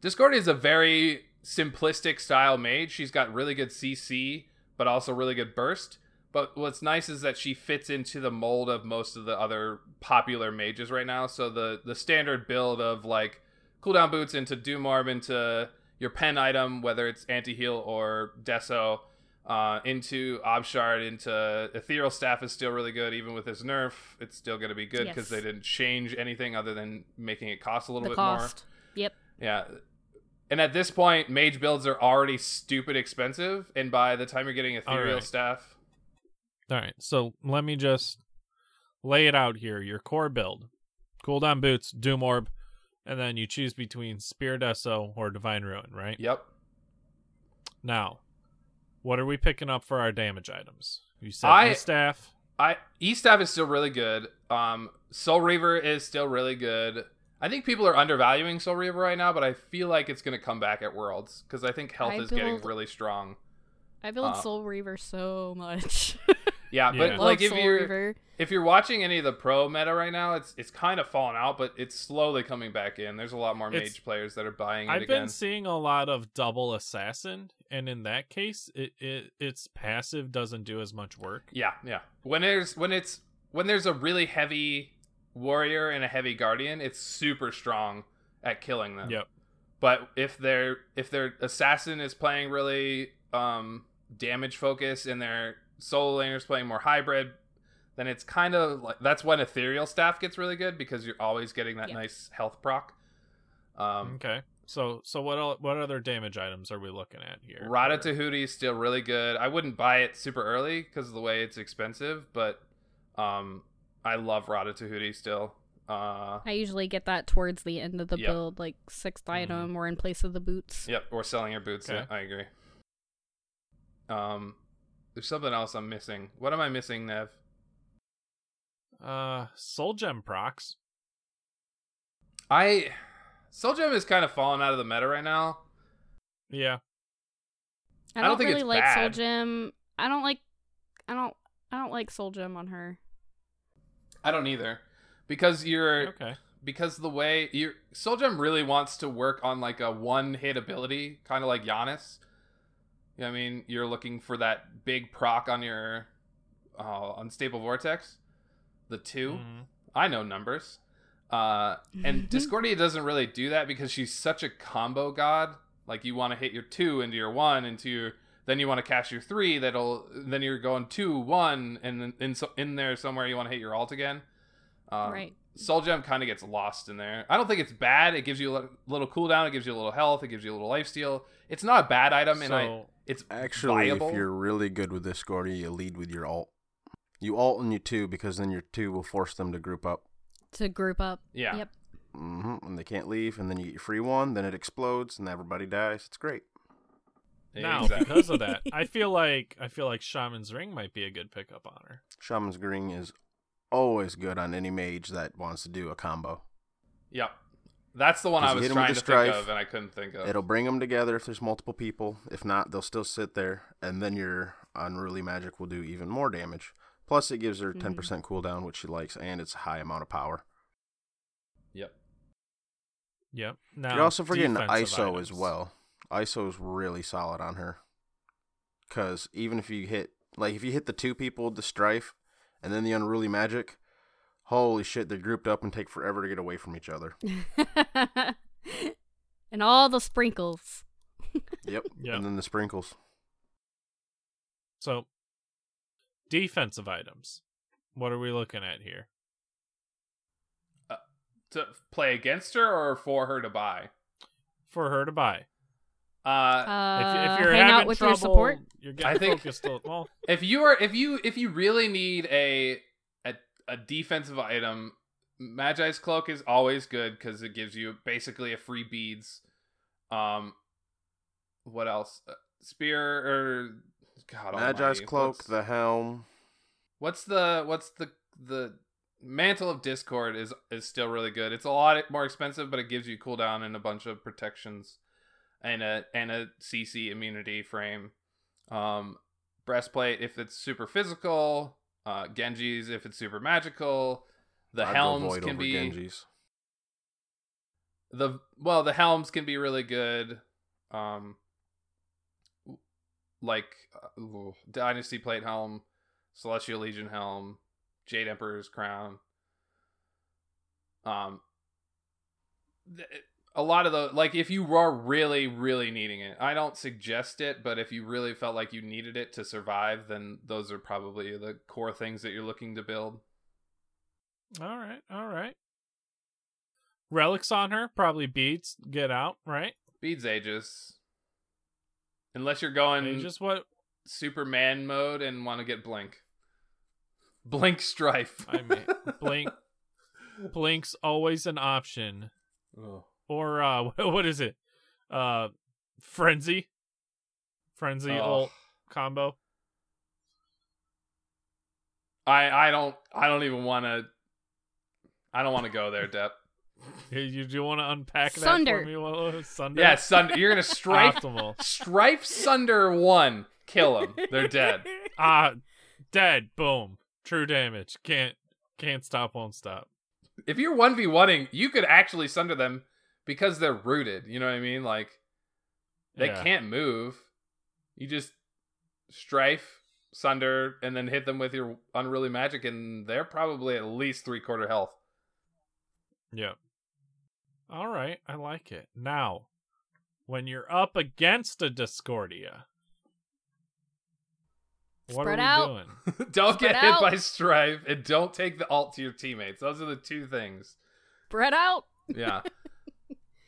Discordia is a very simplistic style mage. She's got really good C C, but also really good burst. But what's nice is that she fits into the mold of most of the other popular mages right now. So the, the standard build of like cooldown boots into Doomarb, into your pen item, whether it's anti-heal or Deso, uh, into Obshard, into Ethereal Staff is still really good. Even with his nerf, it's still going to be good because yes. they didn't change anything other than making it cost a little the bit cost. more. Yep. Yeah. And at this point, mage builds are already stupid expensive. And by the time you're getting Ethereal right. Staff... All right, so let me just lay it out here. Your core build, cooldown boots, Doom Orb, and then you choose between Spear Deso or Divine Ruin, right? Yep. Now, what are we picking up for our damage items? You said I, E-Staff. I, E-Staff is still really good. Um, Soul Reaver is still really good. I think people are undervaluing Soul Reaver right now, but I feel like it's going to come back at Worlds because I think health I is build, getting really strong. I build uh, Soul Reaver so much. Yeah, but yeah. like if Soul you're Reaver. if you're watching any of the pro meta right now, it's it's kind of falling out, but it's slowly coming back in. There's a lot more it's, mage players that are buying it I've again. I've been seeing a lot of double assassin, and in that case, it, it its passive doesn't do as much work. Yeah, yeah. When there's when it's when there's a really heavy warrior and a heavy guardian, it's super strong at killing them. Yep. But if they're if their assassin is playing really um, damage focused and they're solo laners playing more hybrid, then it's kind of like that's when Ethereal Staff gets really good because you're always getting that yeah. nice health proc. Um, okay, so so what all, what other damage items are we looking at here? Rata Tahuti is still really good. I wouldn't buy it super early because of the way it's expensive, but um, I love Rata Tahuti still. Uh, I usually get that towards the end of the yep. build, like sixth item mm-hmm. or in place of the boots. Yep, or selling your boots. Okay. Yeah, I agree. Um. There's something else I'm missing. What am I missing, Nev? Uh, Soul Gem procs. I... Soul Gem is kind of falling out of the meta right now. Yeah. I don't, I don't think really it's like bad. Soul Gem. I don't like... I don't I don't like Soul Gem on her. I don't either. Because you're... Okay. Because the way... you're Soul Gem really wants to work on like a one-hit ability, kind of like Giannis. I mean, you're looking for that big proc on your uh, Unstable Vortex, the two. Mm-hmm. I know numbers. Uh, and Discordia doesn't really do that because she's such a combo god. Like, you want to hit your two into your one, into your, then you want to cast your three, that'll then you're going two, one, and then in, so, in there somewhere you want to hit your alt again. Um, right. Soul Gem kind of gets lost in there. I don't think it's bad. It gives you a little cooldown. It gives you a little health. It gives you a little lifesteal. It's not a bad item, so, and I... It's actually viable. If you're really good with Discordia, you lead with your alt. You alt and you two because then your two will force them to group up. To group up. Yeah. Yep. Mm-hmm. And they can't leave, and then you get your free one, then it explodes, and everybody dies. It's great. Now, exactly. because of that, I feel like I feel like Shaman's Ring might be a good pickup on her. Shaman's Ring is always good on any mage that wants to do a combo. Yep. That's the one I was trying to strife, think of, and I couldn't think of. It'll bring them together if there's multiple people. If not, they'll still sit there, and then your Unruly Magic will do even more damage. Plus, it gives her ten percent mm-hmm. cooldown, which she likes, and it's a high amount of power. Yep. Yep. Now, you're also forgetting I S O items. As well. I S O is really solid on her. Because even if you hit, like, if you hit the two people, the Strife, and then the Unruly Magic... Holy shit, they're grouped up and take forever to get away from each other. And all the sprinkles. Yep. Yep, and then the sprinkles. So, defensive items. What are we looking at here? Uh, to play against her or for her to buy? For her to buy. Uh, uh if, if you're hang having out with trouble, your support? You're getting I think, focused on, well. If you are, if you, if you really need a... a defensive item, Magi's Cloak is always good because it gives you basically a free beads. Um, what else? Uh, spear or God Magi's almighty. Cloak, what's, the helm. What's the what's the the Mantle of Discord is is still really good. It's a lot more expensive, but it gives you cooldown and a bunch of protections and a and a C C immunity frame. Um, breastplate if it's super physical. Uh, Genji's if it's super magical. The I'd helms can be Genji's. The well, the helms can be really good. Um, like uh, ooh, Dynasty Plate Helm, Celestial Legion Helm, Jade Emperor's Crown. Um, th- a lot of the like, if you are really, really needing it, I don't suggest it, but if you really felt like you needed it to survive, then those are probably the core things that you're looking to build. All right, all right. Relics on her, probably beads. Get out, right? Beads Aegis. Unless you're going Aegis, what? Superman mode and want to get Blink. Blink Strife. I mean, Blink. Blink's always an option. Oh. Or, uh, what is it? Uh, Frenzy? Frenzy oh. ult combo? I I don't I don't even want to... I don't want to go there, Depp. You, you do want to unpack that Sunder. For me? Well, Sunder? Yeah, Sunder. You're going to strife... strife Sunder one. Kill him. They're dead. Ah, uh, dead. Boom. True damage. Can't, can't stop, won't stop. If you're one v one-ing, you could actually Sunder them. Because they're rooted, you know what I mean? Like, they yeah. can't move. You just strife, sunder, and then hit them with your Unruly Magic, and they're probably at least three-quarter health. Yeah. All right, I like it. Now, when you're up against a Discordia, what Spread are we out. Doing? Don't Spread get hit out. By strife, and don't take the ult to your teammates. Those are the two things. Spread out! Yeah.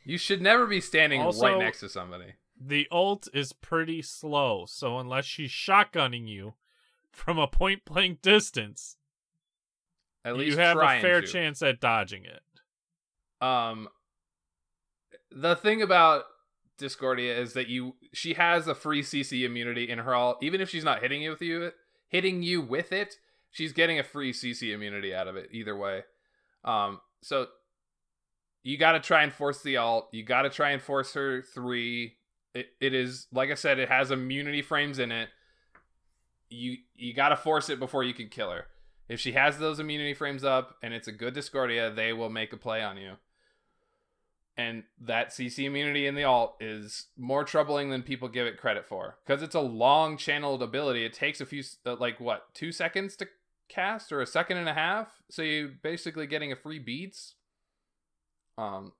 You should never be standing also, right next to somebody. The ult is pretty slow, so unless she's shotgunning you from a point-blank distance, at least you have a fair to. Chance at dodging it. Um, the thing about Discordia is that you she has a free C C immunity in her ult. Even if she's not hitting you with you, hitting you with it, she's getting a free C C immunity out of it either way. Um, so. You got to try and force the alt. You got to try and force her three. It, it is, like I said, it has immunity frames in it. You you got to force it before you can kill her. If she has those immunity frames up and it's a good Discordia, they will make a play on you. And that C C immunity in the alt is more troubling than people give it credit for. Because it's a long channeled ability. It takes a few, like what, two seconds to cast or a second and a half? So you're basically getting a free beads. Um,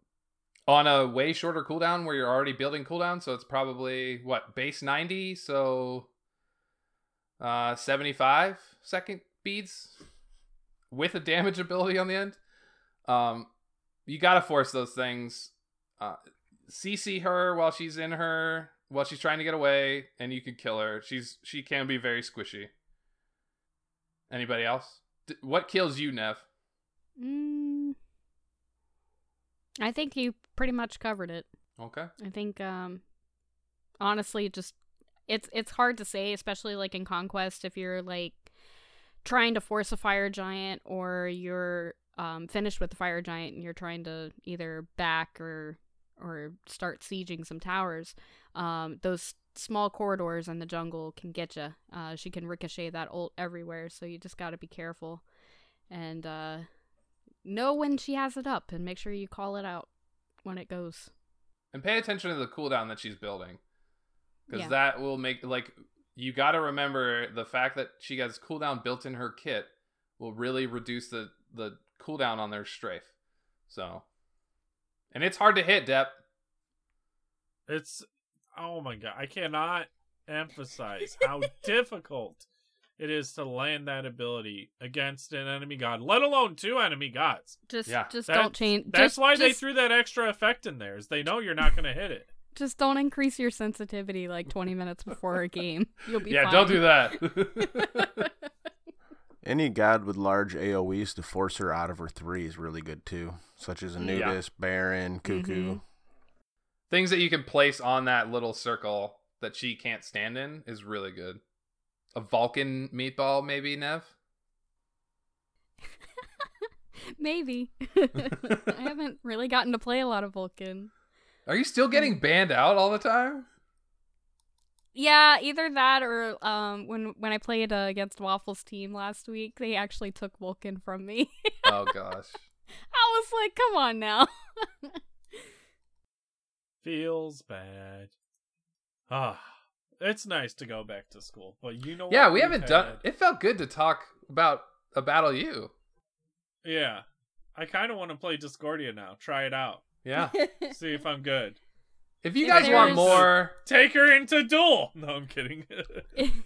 on a way shorter cooldown where you're already building cooldown, so it's probably, what, base ninety, so uh, seventy-five second beads with a damage ability on the end. Um, you gotta force those things. Uh, C C her while she's in her, while she's trying to get away, and you can kill her. She's She can be very squishy. Anybody else? D- what kills you, Nev? Mm. I think you pretty much covered it. Okay. I think, um, honestly, just it's it's hard to say, especially like in Conquest, if you're like trying to force a fire giant or you're um, finished with the Fire Giant and you're trying to either back or or start sieging some towers, um, those small corridors in the jungle can get you. Uh, she can ricochet that ult everywhere, so you just got to be careful. And uh, know when she has it up and make sure you call it out when it goes. And pay attention to the cooldown that she's building. Because yeah. that will make, like, you got to remember the fact that she has cooldown built in her kit will really reduce the, the cooldown on their strafe. So, and it's hard to hit, Depp. It's, oh my God, I cannot emphasize how difficult it is to land that ability against an enemy god, let alone two enemy gods. Just, yeah. just that's, don't change. That's just, why just... they threw that extra effect in there, is they know you're not going to hit it. Just don't increase your sensitivity like twenty minutes before a game. You'll be yeah, fine. Don't do that. Any god with large A O Es to force her out of her three is really good too, such as Anubis, yeah. Baron, Cuckoo. Mm-hmm. Things that you can place on that little circle that she can't stand in is really good. A Vulcan meatball, maybe, Nev? Maybe. I haven't really gotten to play a lot of Vulcan. Are you still getting banned out all the time? Yeah, either that or um, when when I played uh, against Waffle's team last week, they actually took Vulcan from me. Oh, gosh. I was like, come on now. Feels bad. Ah, it's nice to go back to school, but you know what? Yeah, we haven't had... done... It felt good to talk about a Battle U. Yeah. I kind of want to play Discordia now. Try it out. Yeah. See if I'm good. If you guys want more, take her into Duel. No, I'm kidding.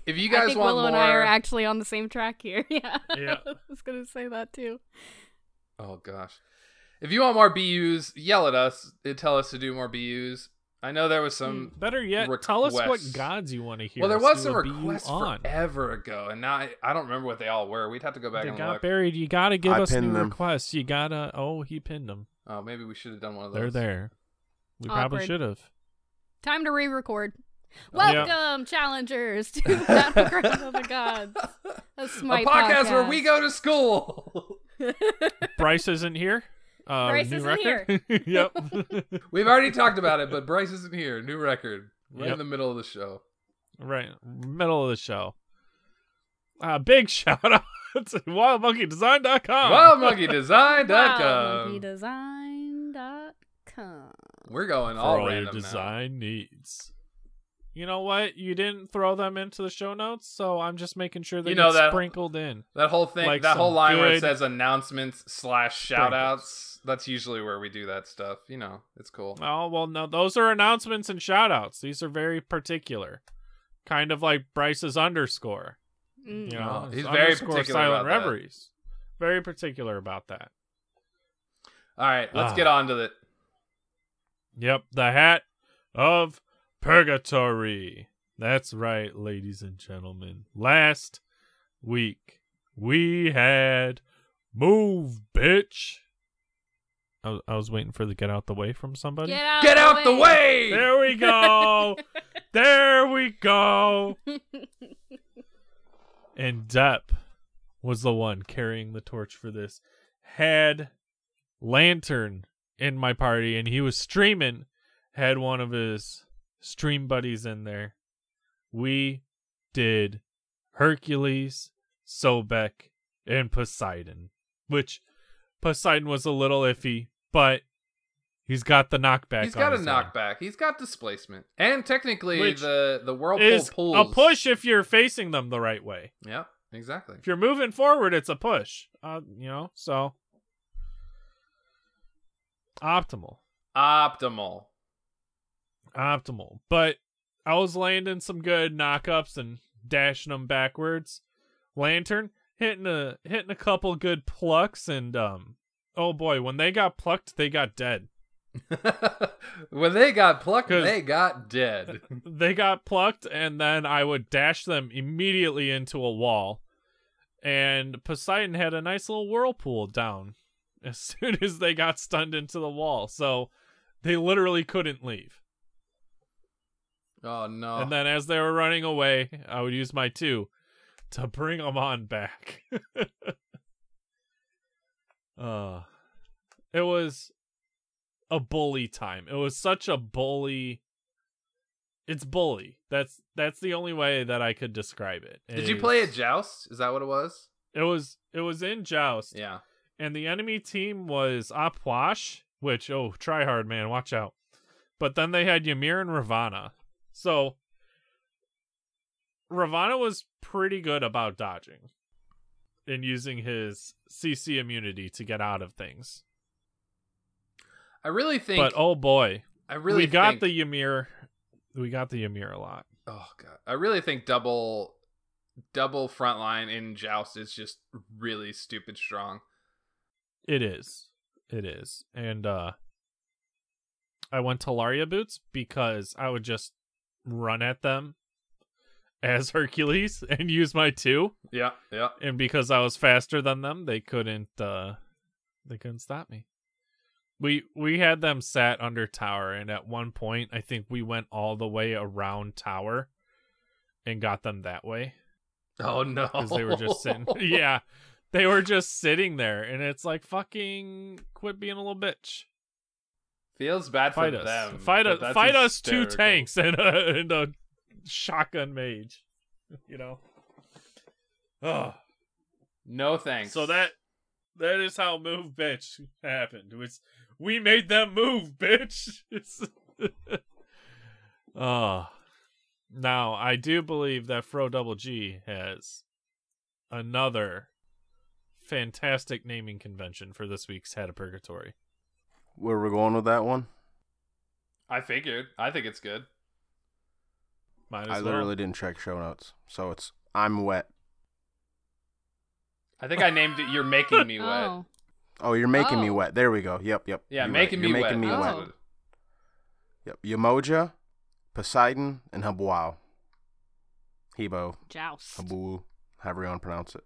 If you guys want more, Willow and I are actually on the same track here. Yeah. Yeah. I was going to say that too. Oh gosh. If you want more B Us, yell at us and tell us to do more B Us. I know there was some better yet. Requests. Tell us what gods you want to hear. Well, there was some requests forever ago, and now I, I don't remember what they all were. We'd have to go back they and got look. Got buried. You got to give I us new them. requests. You gotta. Oh, he pinned them. Oh, maybe we should have done one of those. They're there. We Awkward. probably should have. Time to re-record. Welcome, yeah. challengers, to Battleground of the Gods. A, Smite a podcast, podcast where we go to school. Bryce isn't here. Uh, Bryce isn't record? here. Yep. We've already talked about it, but Bryce isn't here. New record. We're yep. in the middle of the show. Right. Middle of the show. Uh, big shout out. It's wild monkey design dot com. wild monkey design dot com. wild monkey design dot com. We're going all For random all your design now. needs. You know what? You didn't throw them into the show notes, so I'm just making sure they you know get that, sprinkled in. That whole thing, like that whole line where it says announcements slash shout outs, that's usually where we do that stuff. You know, it's cool. Oh, well, no, those are announcements and shout outs. These are very particular. Kind of like Bryce's underscore. You know, oh, he's very particular silent about reveries. That. Very particular about that. All right, let's uh, get on to it. Yep, the Hat of Purgatory. That's right, ladies and gentlemen. Last week we had Move, Bitch. I was, I was waiting for the get out the way from somebody. Get out, get the, out way. the way. There we go. There we go. And Depp was the one carrying the torch for this. Had Lantern in my party, and he was streaming. Had one of his stream buddies in there. We did Hercules, Sobek, and Poseidon. Which, Poseidon was a little iffy, but he's got the knockback. He's got a knockback. He's got displacement, and technically Which the the whirlpool is pulls a push if you're facing them the right way. Yeah, exactly. If you're moving forward, it's a push. Uh, you know, so optimal, optimal, optimal. But I was landing some good knockups and dashing them backwards. Lantern hitting a hitting a couple good plucks, and um, oh boy, when they got plucked, they got dead. When they got plucked, they got dead. They got plucked, and then I would dash them immediately into a wall. And Poseidon had a nice little whirlpool down as soon as they got stunned into the wall, so they literally couldn't leave. Oh no! And then as they were running away, I would use my two to bring them on back. Uh, it was a bully time. It was such a bully. It's bully. That's that's the only way that I could describe it. Did you play at Joust? Is that what it was? It was it was in Joust. Yeah. And the enemy team was Opwash, which, oh, try hard, man, watch out. But then they had Ymir and Ravana. So Ravana was pretty good about dodging and using his C C immunity to get out of things. I really think But oh boy. I really we think... got the Ymir we got the Ymir a lot. Oh god. I really think double double frontline in Joust is just really stupid strong. It is. It is. And uh I went to Laria boots because I would just run at them as Hercules and use my two. Yeah, yeah. And because I was faster than them, they couldn't uh they couldn't stop me. We we had them sat under tower, and at one point I think we went all the way around tower and got them that way. Oh no. Because they were just sitting Yeah. They were just sitting there, and it's like, fucking quit being a little bitch. Feels bad for them. Fight us. Fight us, fight us two tanks and a, and a shotgun mage. You know? Ugh. No thanks. So that that is how Move Bitch happened. It's, we made them move, bitch. uh, now, I do believe that Fro Double G has another fantastic naming convention for this week's Hat of Purgatory. Where we're going with that one? I figured. I think it's good. Might as I well. Literally didn't check show notes, so it's I'm wet. I think I named it You're Making Me Wet. Oh, oh You're Making oh. Me Wet. There we go. Yep, yep. Yeah, You're making, right. me, You're making wet. me Wet. Oh. Yep. Yemoja, Poseidon, and Habuao. Hebo. Joust. Habu. However you want to pronounce it.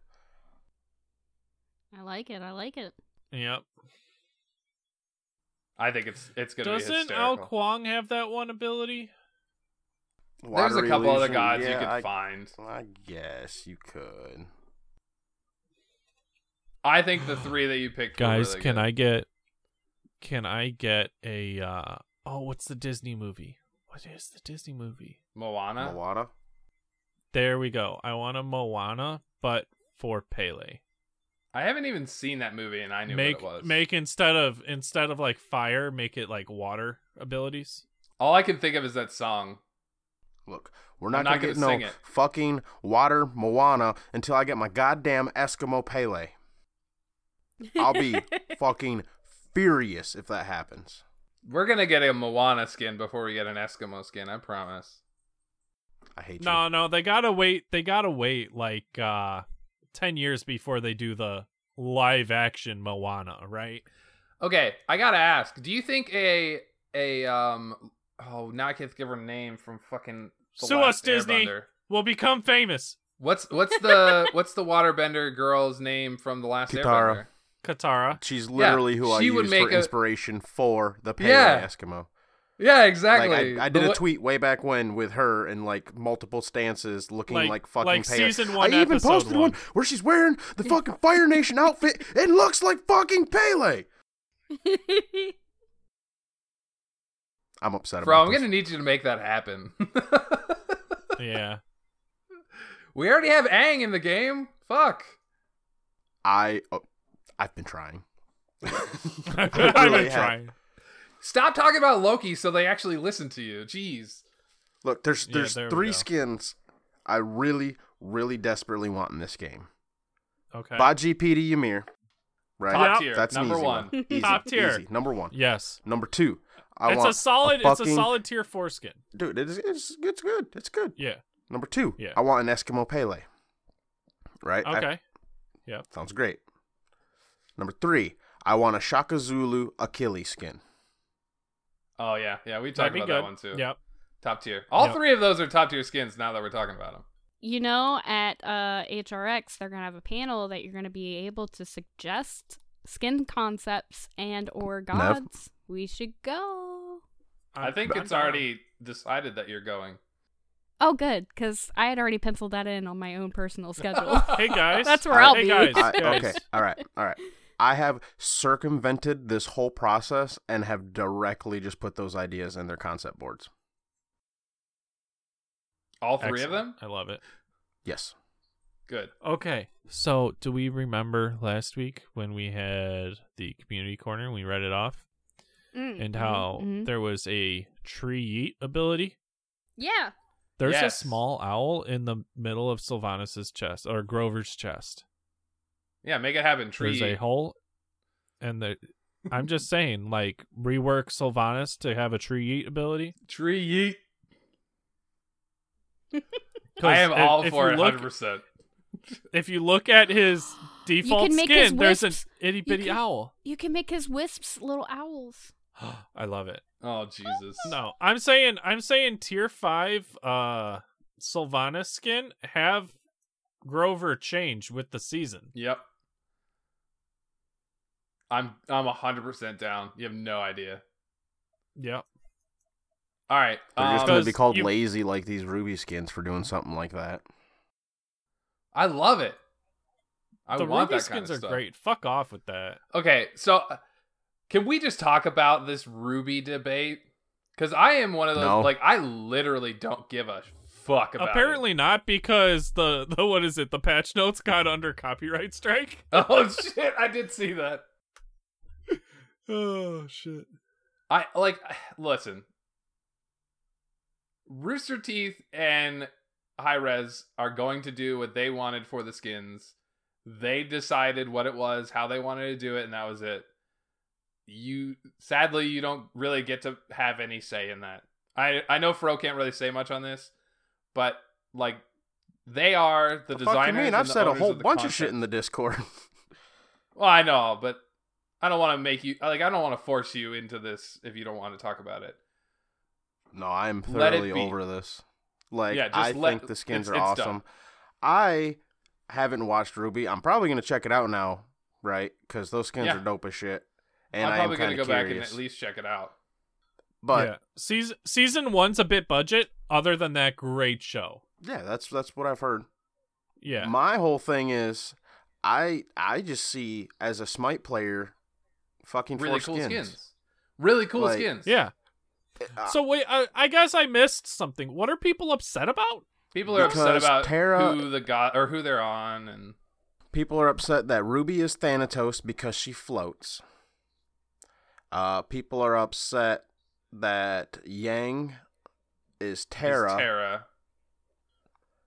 I like it. I like it. Yep. I think it's it's going to be hysterical. Doesn't Al Kwong have that one ability? Water There's a couple illusion. Other gods yeah, you could I, find. I guess you could. I think the three that you picked Guys, really can good. I get can I get a uh, Oh, what's the Disney movie? What is the Disney movie? Moana? Moana? There we go. I want a Moana, but for Pele. I haven't even seen that movie, and I knew make, what it was. Make instead of instead of like fire, make it like water abilities. All I can think of is that song. Look, we're not, not going to get no it. fucking water Moana until I get my goddamn Eskimo Pele. I'll be fucking furious if that happens. We're going to get a Moana skin before we get an Eskimo skin, I promise. I hate no, you. No, no, they got to wait. They got to wait like... uh ten years before they do the live action Moana, right? Okay, I gotta ask, do you think a a um oh now I can't give her name from fucking the Sue Last us Disney Airbender. We'll become famous. What's what's the what's the waterbender girl's name from the Last Katara. Airbender? Katara. She's literally yeah, who I use for a... inspiration for the Pele yeah. Eskimo. Yeah, exactly. Like I, I did a tweet way back when with her in like multiple stances, looking like, like fucking. Like season one, I even posted one. one where she's wearing the fucking Fire Nation outfit and looks like fucking Pele. I'm upset about it. Bro, I'm this. gonna need you to make that happen. Yeah, we already have Aang in the game. Fuck. I, oh, I've been trying. I really I've been have. trying. Stop talking about Loki so they actually listen to you. Jeez. Look, there's there's yeah, there three skins I really, really desperately want in this game. Okay. Baji P to Ymir. Right? Top tier. That's number one. one. Easy, Top tier. Easy. Number one. Yes. Number two. I it's want a solid. A fucking... It's a solid tier four skin. Dude, it is, it's it's good. It's good. Yeah. Number two. Yeah. I want an Eskimo Pele. Right? Okay. Yeah. Sounds great. Number three. I want a Shaka Zulu Achilles skin. Oh, yeah. Yeah, we talked about good. that one, too. Yep. Top tier. All yep. three of those are top tier skins now that we're talking about them. You know, at uh, H R X, they're going to have a panel that you're going to be able to suggest skin concepts and or gods. Nev? We should go. I think I'm it's down. already decided that you're going. Oh, good, because I had already penciled that in on my own personal schedule. Hey, guys. That's where I'll hey, be. Guys. I, okay. All right. All right. I have circumvented this whole process and have directly just put those ideas in their concept boards. All three Excellent. Of them? I love it. Yes. Good. Okay. So do we remember last week when we had the community corner, we read it off? Mm-hmm. And how mm-hmm. there was a tree yeet ability? Yeah. There's yes. a small owl in the middle of Sylvanus' chest, or Grover's chest. Yeah, make it happen, tree. There's a hole, and the, I'm just saying, like, rework Sylvanus to have a tree yeet ability. Tree yeet. I am if, all if for it, look, one hundred percent. If you look at his default skin, his there's an itty bitty you can, owl. You can make his wisps little owls. I love it. Oh Jesus! No, I'm saying, I'm saying, tier five, uh, Sylvanus skin have Grover change with the season. Yep. I'm I'm a hundred percent down. You have no idea. Yep. All right. They're um, just going to be called you... lazy like these Ruby skins for doing something like that. I love it. I the want Ruby that kind skins of stuff. Are great. Fuck off with that. Okay, so. Can we just talk about this Ruby debate? Because I am one of those, no. like, I literally don't give a fuck about Apparently it. Not, because the, the, what is it, the patch notes got under copyright strike? Oh, shit, I did see that. Oh, shit. I, like, listen. Rooster Teeth and High Res are going to do what they wanted for the skins. They decided what it was, how they wanted to do it, and that was it. You sadly you don't really get to have any say in that. I I know Fro can't really say much on this, but like they are the, the designers. Fuck you mean? I've said a whole bunch content. Of shit in the Discord. Well, I know, but I don't want to make you like I don't want to force you into this if you don't want to talk about it. No, I'm thoroughly over this. Like yeah, I let, think the skins it's, are it's awesome. Done. I haven't watched Ruby. I'm probably gonna check it out now, right? Because those skins yeah. are dope as shit. And I'm probably going to go curious. Back and at least check it out. But yeah. season season one's a bit budget. Other than that, great show. Yeah, that's that's what I've heard. Yeah, my whole thing is, I I just see as a Smite player, fucking really cool skins. skins, really cool like, skins. Yeah. Uh, so wait, I, I guess I missed something. What are people upset about? People are upset about Tara, who the god or who they're on, and people are upset that Ruby is Thanatos because she floats. Uh, people are upset that Yang is Tara, is Tara.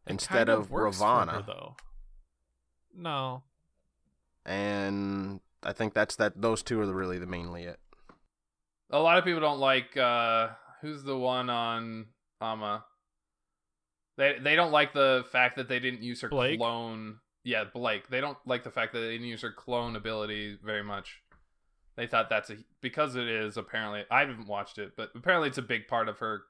instead kind of, of Ravana. Her, though. No. And I think that's that. Those two are the, really the mainly it. A lot of people don't like uh, who's the one on Amma. They they don't like the fact that they didn't use her Blake? clone. Yeah, Blake. They don't like the fact that they didn't use her clone ability very much. They thought that's a, because it is apparently, I haven't watched it, but apparently it's a big part of her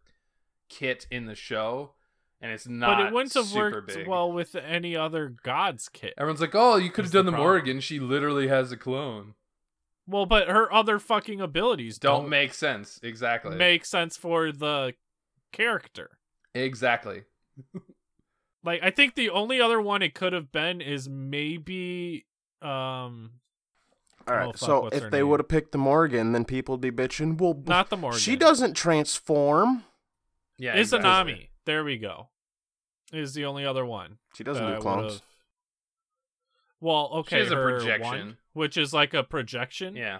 kit in the show, and it's not super big. But it wouldn't have worked big. Well with any other god's kit. Everyone's like, oh, you could have done the, the Morrigan. She literally has a clone. Well, but her other fucking abilities don't, don't make sense. Exactly. Make sense for the character. Exactly. Like, I think the only other one it could have been is maybe, um... All right, oh, fuck, so if they would have picked the Morgan, then people would be bitching. Well, not the Morgan. She doesn't transform. Yeah, exactly. Izanami. There we go. Is the only other one. She doesn't do clones. Well, okay. She has a projection, one, which is like a projection. Yeah.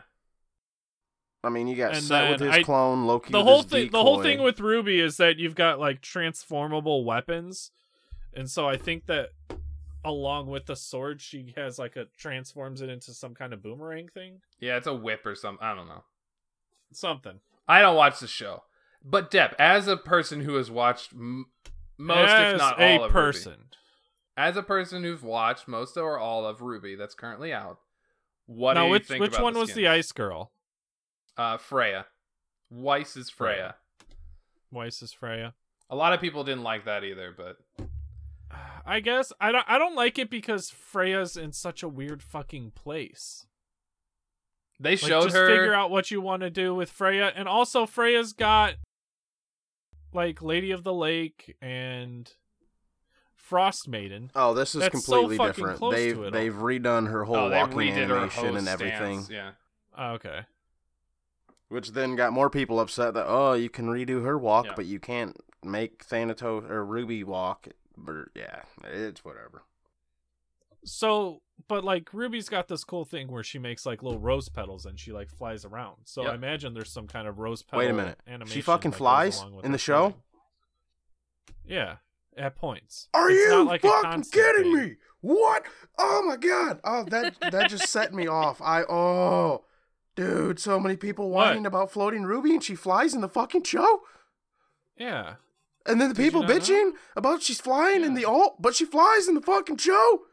I mean, you got and Set with his I, clone, Loki. The whole thing. The whole thing with Ruby is that you've got like transformable weapons, and so I think that. Along with the sword, she has like a transforms it into some kind of boomerang thing. Yeah, it's a whip or something. I don't know. Something. I don't watch the show, but Depp, as a person who has watched m- most, as if not all, a of person, Ruby, as a person who's watched most or all of Ruby that's currently out, what now, do you which, think? Which about one the was the ice girl? Uh, Freya. Weiss is Freya. Weiss is Freya. A lot of people didn't like that either, but. I guess I don't. I don't like it because Freya's in such a weird fucking place. They like, showed just her. Just figure out what you want to do with Freya, and also Freya's got like Lady of the Lake, and Frost Maiden. Oh, this is that's completely so different. They've they've all. redone her whole oh, walking animation whole and everything. Stance. Yeah. Oh, okay. Which then got more people upset that oh, you can redo her walk, yeah. but you can't make Thanatos or Ruby walk. But yeah, it's whatever. So, but like Ruby's got this cool thing where she makes like little rose petals and she like flies around. So yep. I imagine there's some kind of rose petal. Wait a minute, animation she fucking flies in the show. Thing. Yeah, at points. Are it's you like fucking kidding thing. me? What? Oh my god! Oh, that that just set me off. I oh. Dude, so many people whining what? about floating Ruby and she flies in the fucking show? Yeah. And then the Did people bitching know? about she's flying yeah. in the alt, but she flies in the fucking show?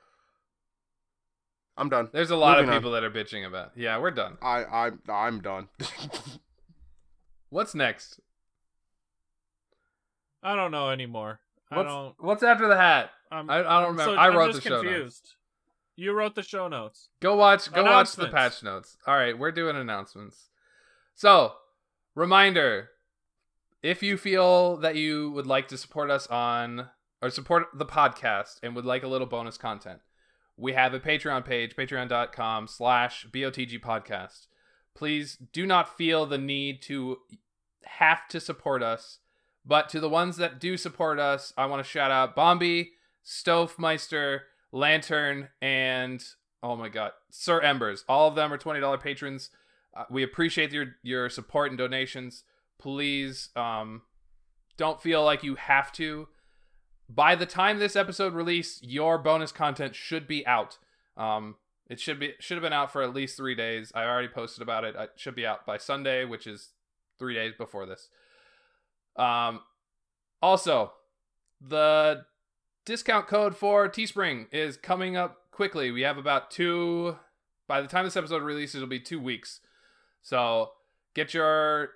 I'm done. There's a lot Moving of people on. that are bitching about it. Yeah, we're done. I, I, I'm done. What's next? I don't know anymore. What's, I don't... what's after the hat? I'm, I, I don't remember. So, I wrote I'm just the show confused. Notes. You wrote the show notes. Go watch go watch the patch notes. All right, we're doing announcements. So, reminder, if you feel that you would like to support us on, or support the podcast and would like a little bonus content, we have a Patreon page, patreon.com slash BOTG podcast. Please do not feel the need to have to support us, but to the ones that do support us, I want to shout out Bombi, Stofmeister, Lantern, and oh my god, Sir Embers. All of them are twenty dollars patrons. Uh, we appreciate your your support and donations. Please um don't feel like you have to. By the time this episode releases, your bonus content should be out. Um it should be should have been out for at least three days. I already posted about it. It should be out by Sunday, which is three days before this. Um also, the discount code for Teespring is coming up quickly. We have about two... By the time this episode releases, it'll be two weeks. So get your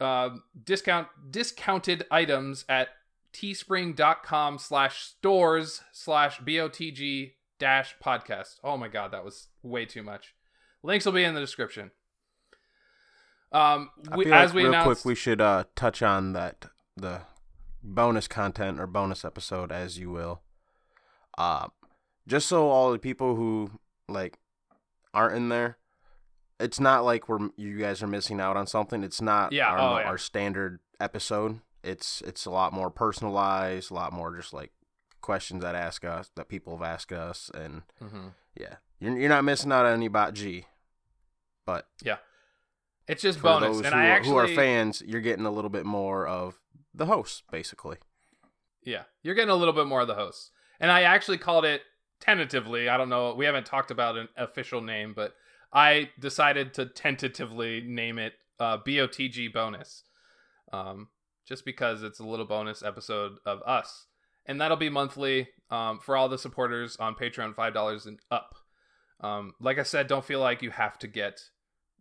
uh, discount discounted items at teespring.com slash stores slash BOTG dash podcast. Oh my god, that was way too much. Links will be in the description. Um, we, I feel as like we real announced, quick, we should uh, touch on that... the. bonus content or bonus episode, as you will. Uh, just so all the people who like aren't in there, it's not like we're you guys are missing out on something. It's not yeah, our, oh, yeah. our standard episode. It's it's a lot more personalized, a lot more just like questions that ask us that people have asked us, and mm-hmm. yeah, you're you're not missing out on any about G, but yeah, it's just for bonus. Those and who, I actually who are fans, you're getting a little bit more of the hosts, basically. Yeah, you're getting a little bit more of the hosts. And I actually called it tentatively. I don't know. We haven't talked about an official name, but I decided to tentatively name it uh, B O T G Bonus. Um, just because it's a little bonus episode of us. And that'll be monthly um, for all the supporters on Patreon, five dollars and up. Um, like I said, don't feel like you have to get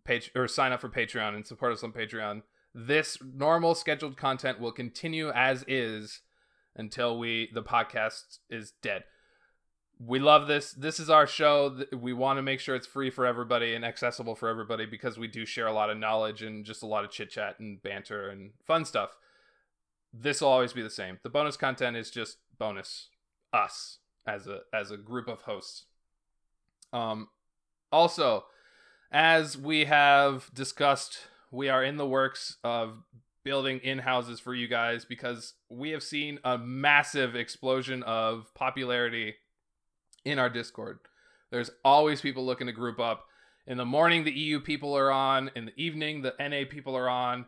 page- or sign up for Patreon and support us on Patreon. This normal scheduled content will continue as is until we the podcast is dead. We love this. This is our show. We want to make sure it's free for everybody and accessible for everybody because we do share a lot of knowledge and just a lot of chit-chat and banter and fun stuff. This will always be the same. The bonus content is just bonus. Us as a as a group of hosts. Um, also, as we have discussed... We are in the works of building in-houses for you guys because we have seen a massive explosion of popularity in our Discord. There's always people looking to group up. In the morning, the E U people are on. In the evening, the N A people are on.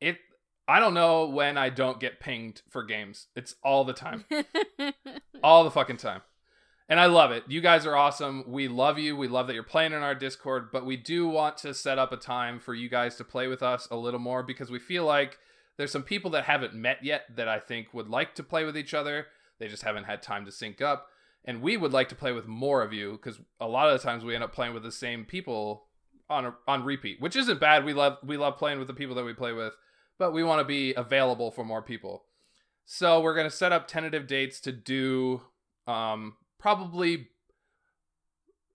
It. I don't know when I don't get pinged for games. It's all the time. All the fucking time. And I love it. You guys are awesome. We love you. We love that you're playing in our Discord, but we do want to set up a time for you guys to play with us a little more because we feel like there's some people that haven't met yet that I think would like to play with each other. They just haven't had time to sync up. And we would like to play with more of you because a lot of the times we end up playing with the same people on a, on repeat, which isn't bad. We love we love playing with the people that we play with, but we want to be available for more people. So we're going to set up tentative dates to do... Um, Probably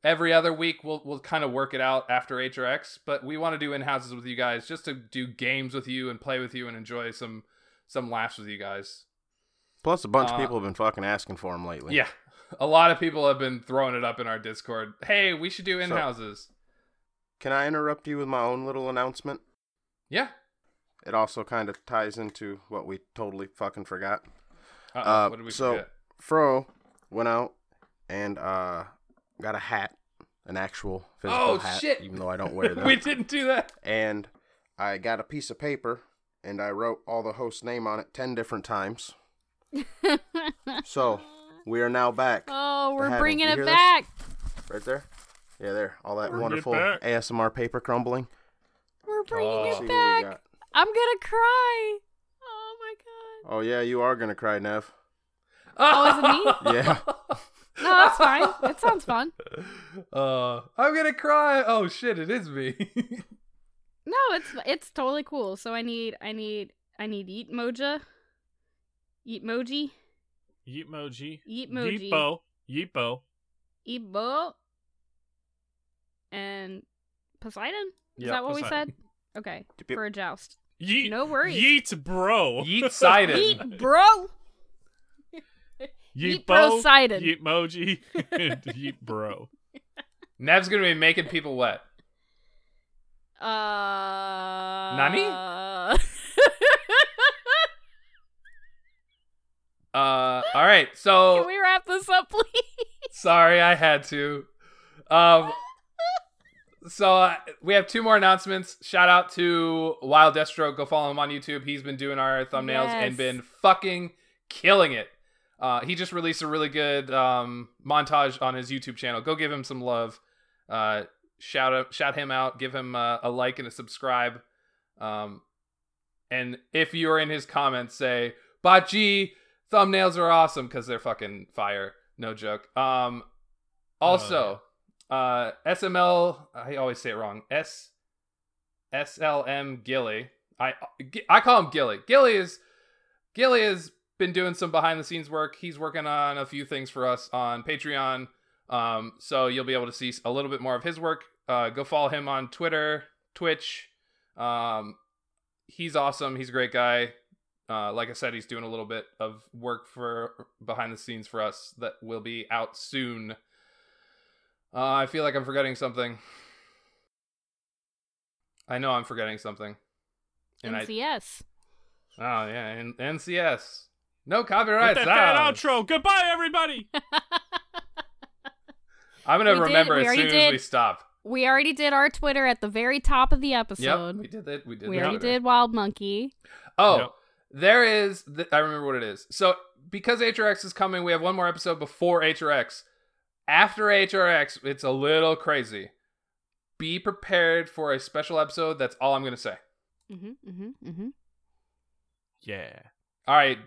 every other week we'll we'll kind of work it out after H R X, but we want to do in-houses with you guys just to do games with you and play with you and enjoy some some laughs with you guys. Plus a bunch uh, of people have been fucking asking for them lately. Yeah. A lot of people have been throwing it up in our Discord. Hey, we should do in-houses. So, can I interrupt you with my own little announcement? Yeah. It also kind of ties into what we totally fucking forgot. Uh, what did we so, forget? Fro went out and uh, got a hat. An actual physical oh, hat. Oh, shit. Even though I don't wear that. We didn't do that. And I got a piece of paper, and I wrote all the host's name on it ten different times. So... we are now back. Oh, we're bringing it back. This? Right there? Yeah, there. All that Bring wonderful A S M R paper crumbling. We're bringing oh. it back. I'm going to cry. Oh, my God. Oh, yeah, you are going to cry, Nev. Oh, is it me? Yeah. No, that's fine. That sounds fun. Uh, I'm going to cry. Oh, shit, it is me. No, it's it's totally cool. So I need, I need, I need Yemoja. Yemoji. Yemoji. Yemoji. Yeepo. Yeepo. Yeepo. And Poseidon? Is yep, that what Poseidon. we said? Okay. For a joust. Yeet. No worries. Yeet bro. Yeet Sidon. Yeet bro. Yeet bro Sidon. Yeemoji. Yeet bro. Nev's going to be making people wet. Uh. Nani? Uh, all right, so... Can we wrap this up, please? Sorry, I had to. Um, so uh, we have two more announcements. Shout out to Wild Deathstroke. Go follow him on YouTube. He's been doing our thumbnails yes. and been fucking killing it. Uh, he just released a really good um, montage on his YouTube channel. Go give him some love. Uh, shout out, shout him out. Give him a, a like and a subscribe. Um, and if you're in his comments, say, Bachi... thumbnails are awesome because they're fucking fire. No joke. Um, also, uh, uh, S M L, I always say it wrong. S, S L M Gilly. I, I call him Gilly. Gilly is, Gilly has been doing some behind the scenes work. He's working on a few things for us on Patreon. Um, so you'll be able to see a little bit more of his work. Uh, go follow him on Twitter, Twitch. Um, he's awesome. He's a great guy. Uh, like I said, he's doing a little bit of work for behind the scenes for us that will be out soon. Uh, I feel like I'm forgetting something. I know I'm forgetting something. And N C S. I... Oh, yeah, and N C S. No copyrights. With that fat outro. Goodbye, everybody. I'm going to remember as soon as we stop. We already did our Twitter at the very top of the episode. Yep, we did it. We did. We already did Wild Monkey. Oh. Nope. There is... Th- I remember what it is. So, because H R X is coming, we have one more episode before H R X. After H R X, it's a little crazy. Be prepared for a special episode. That's all I'm going to say. Mm-hmm, mm-hmm, mm-hmm. Yeah. All right,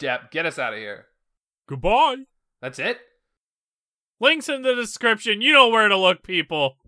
Depp, get us out of here. Goodbye. That's it? Links in the description. You know where to look, people.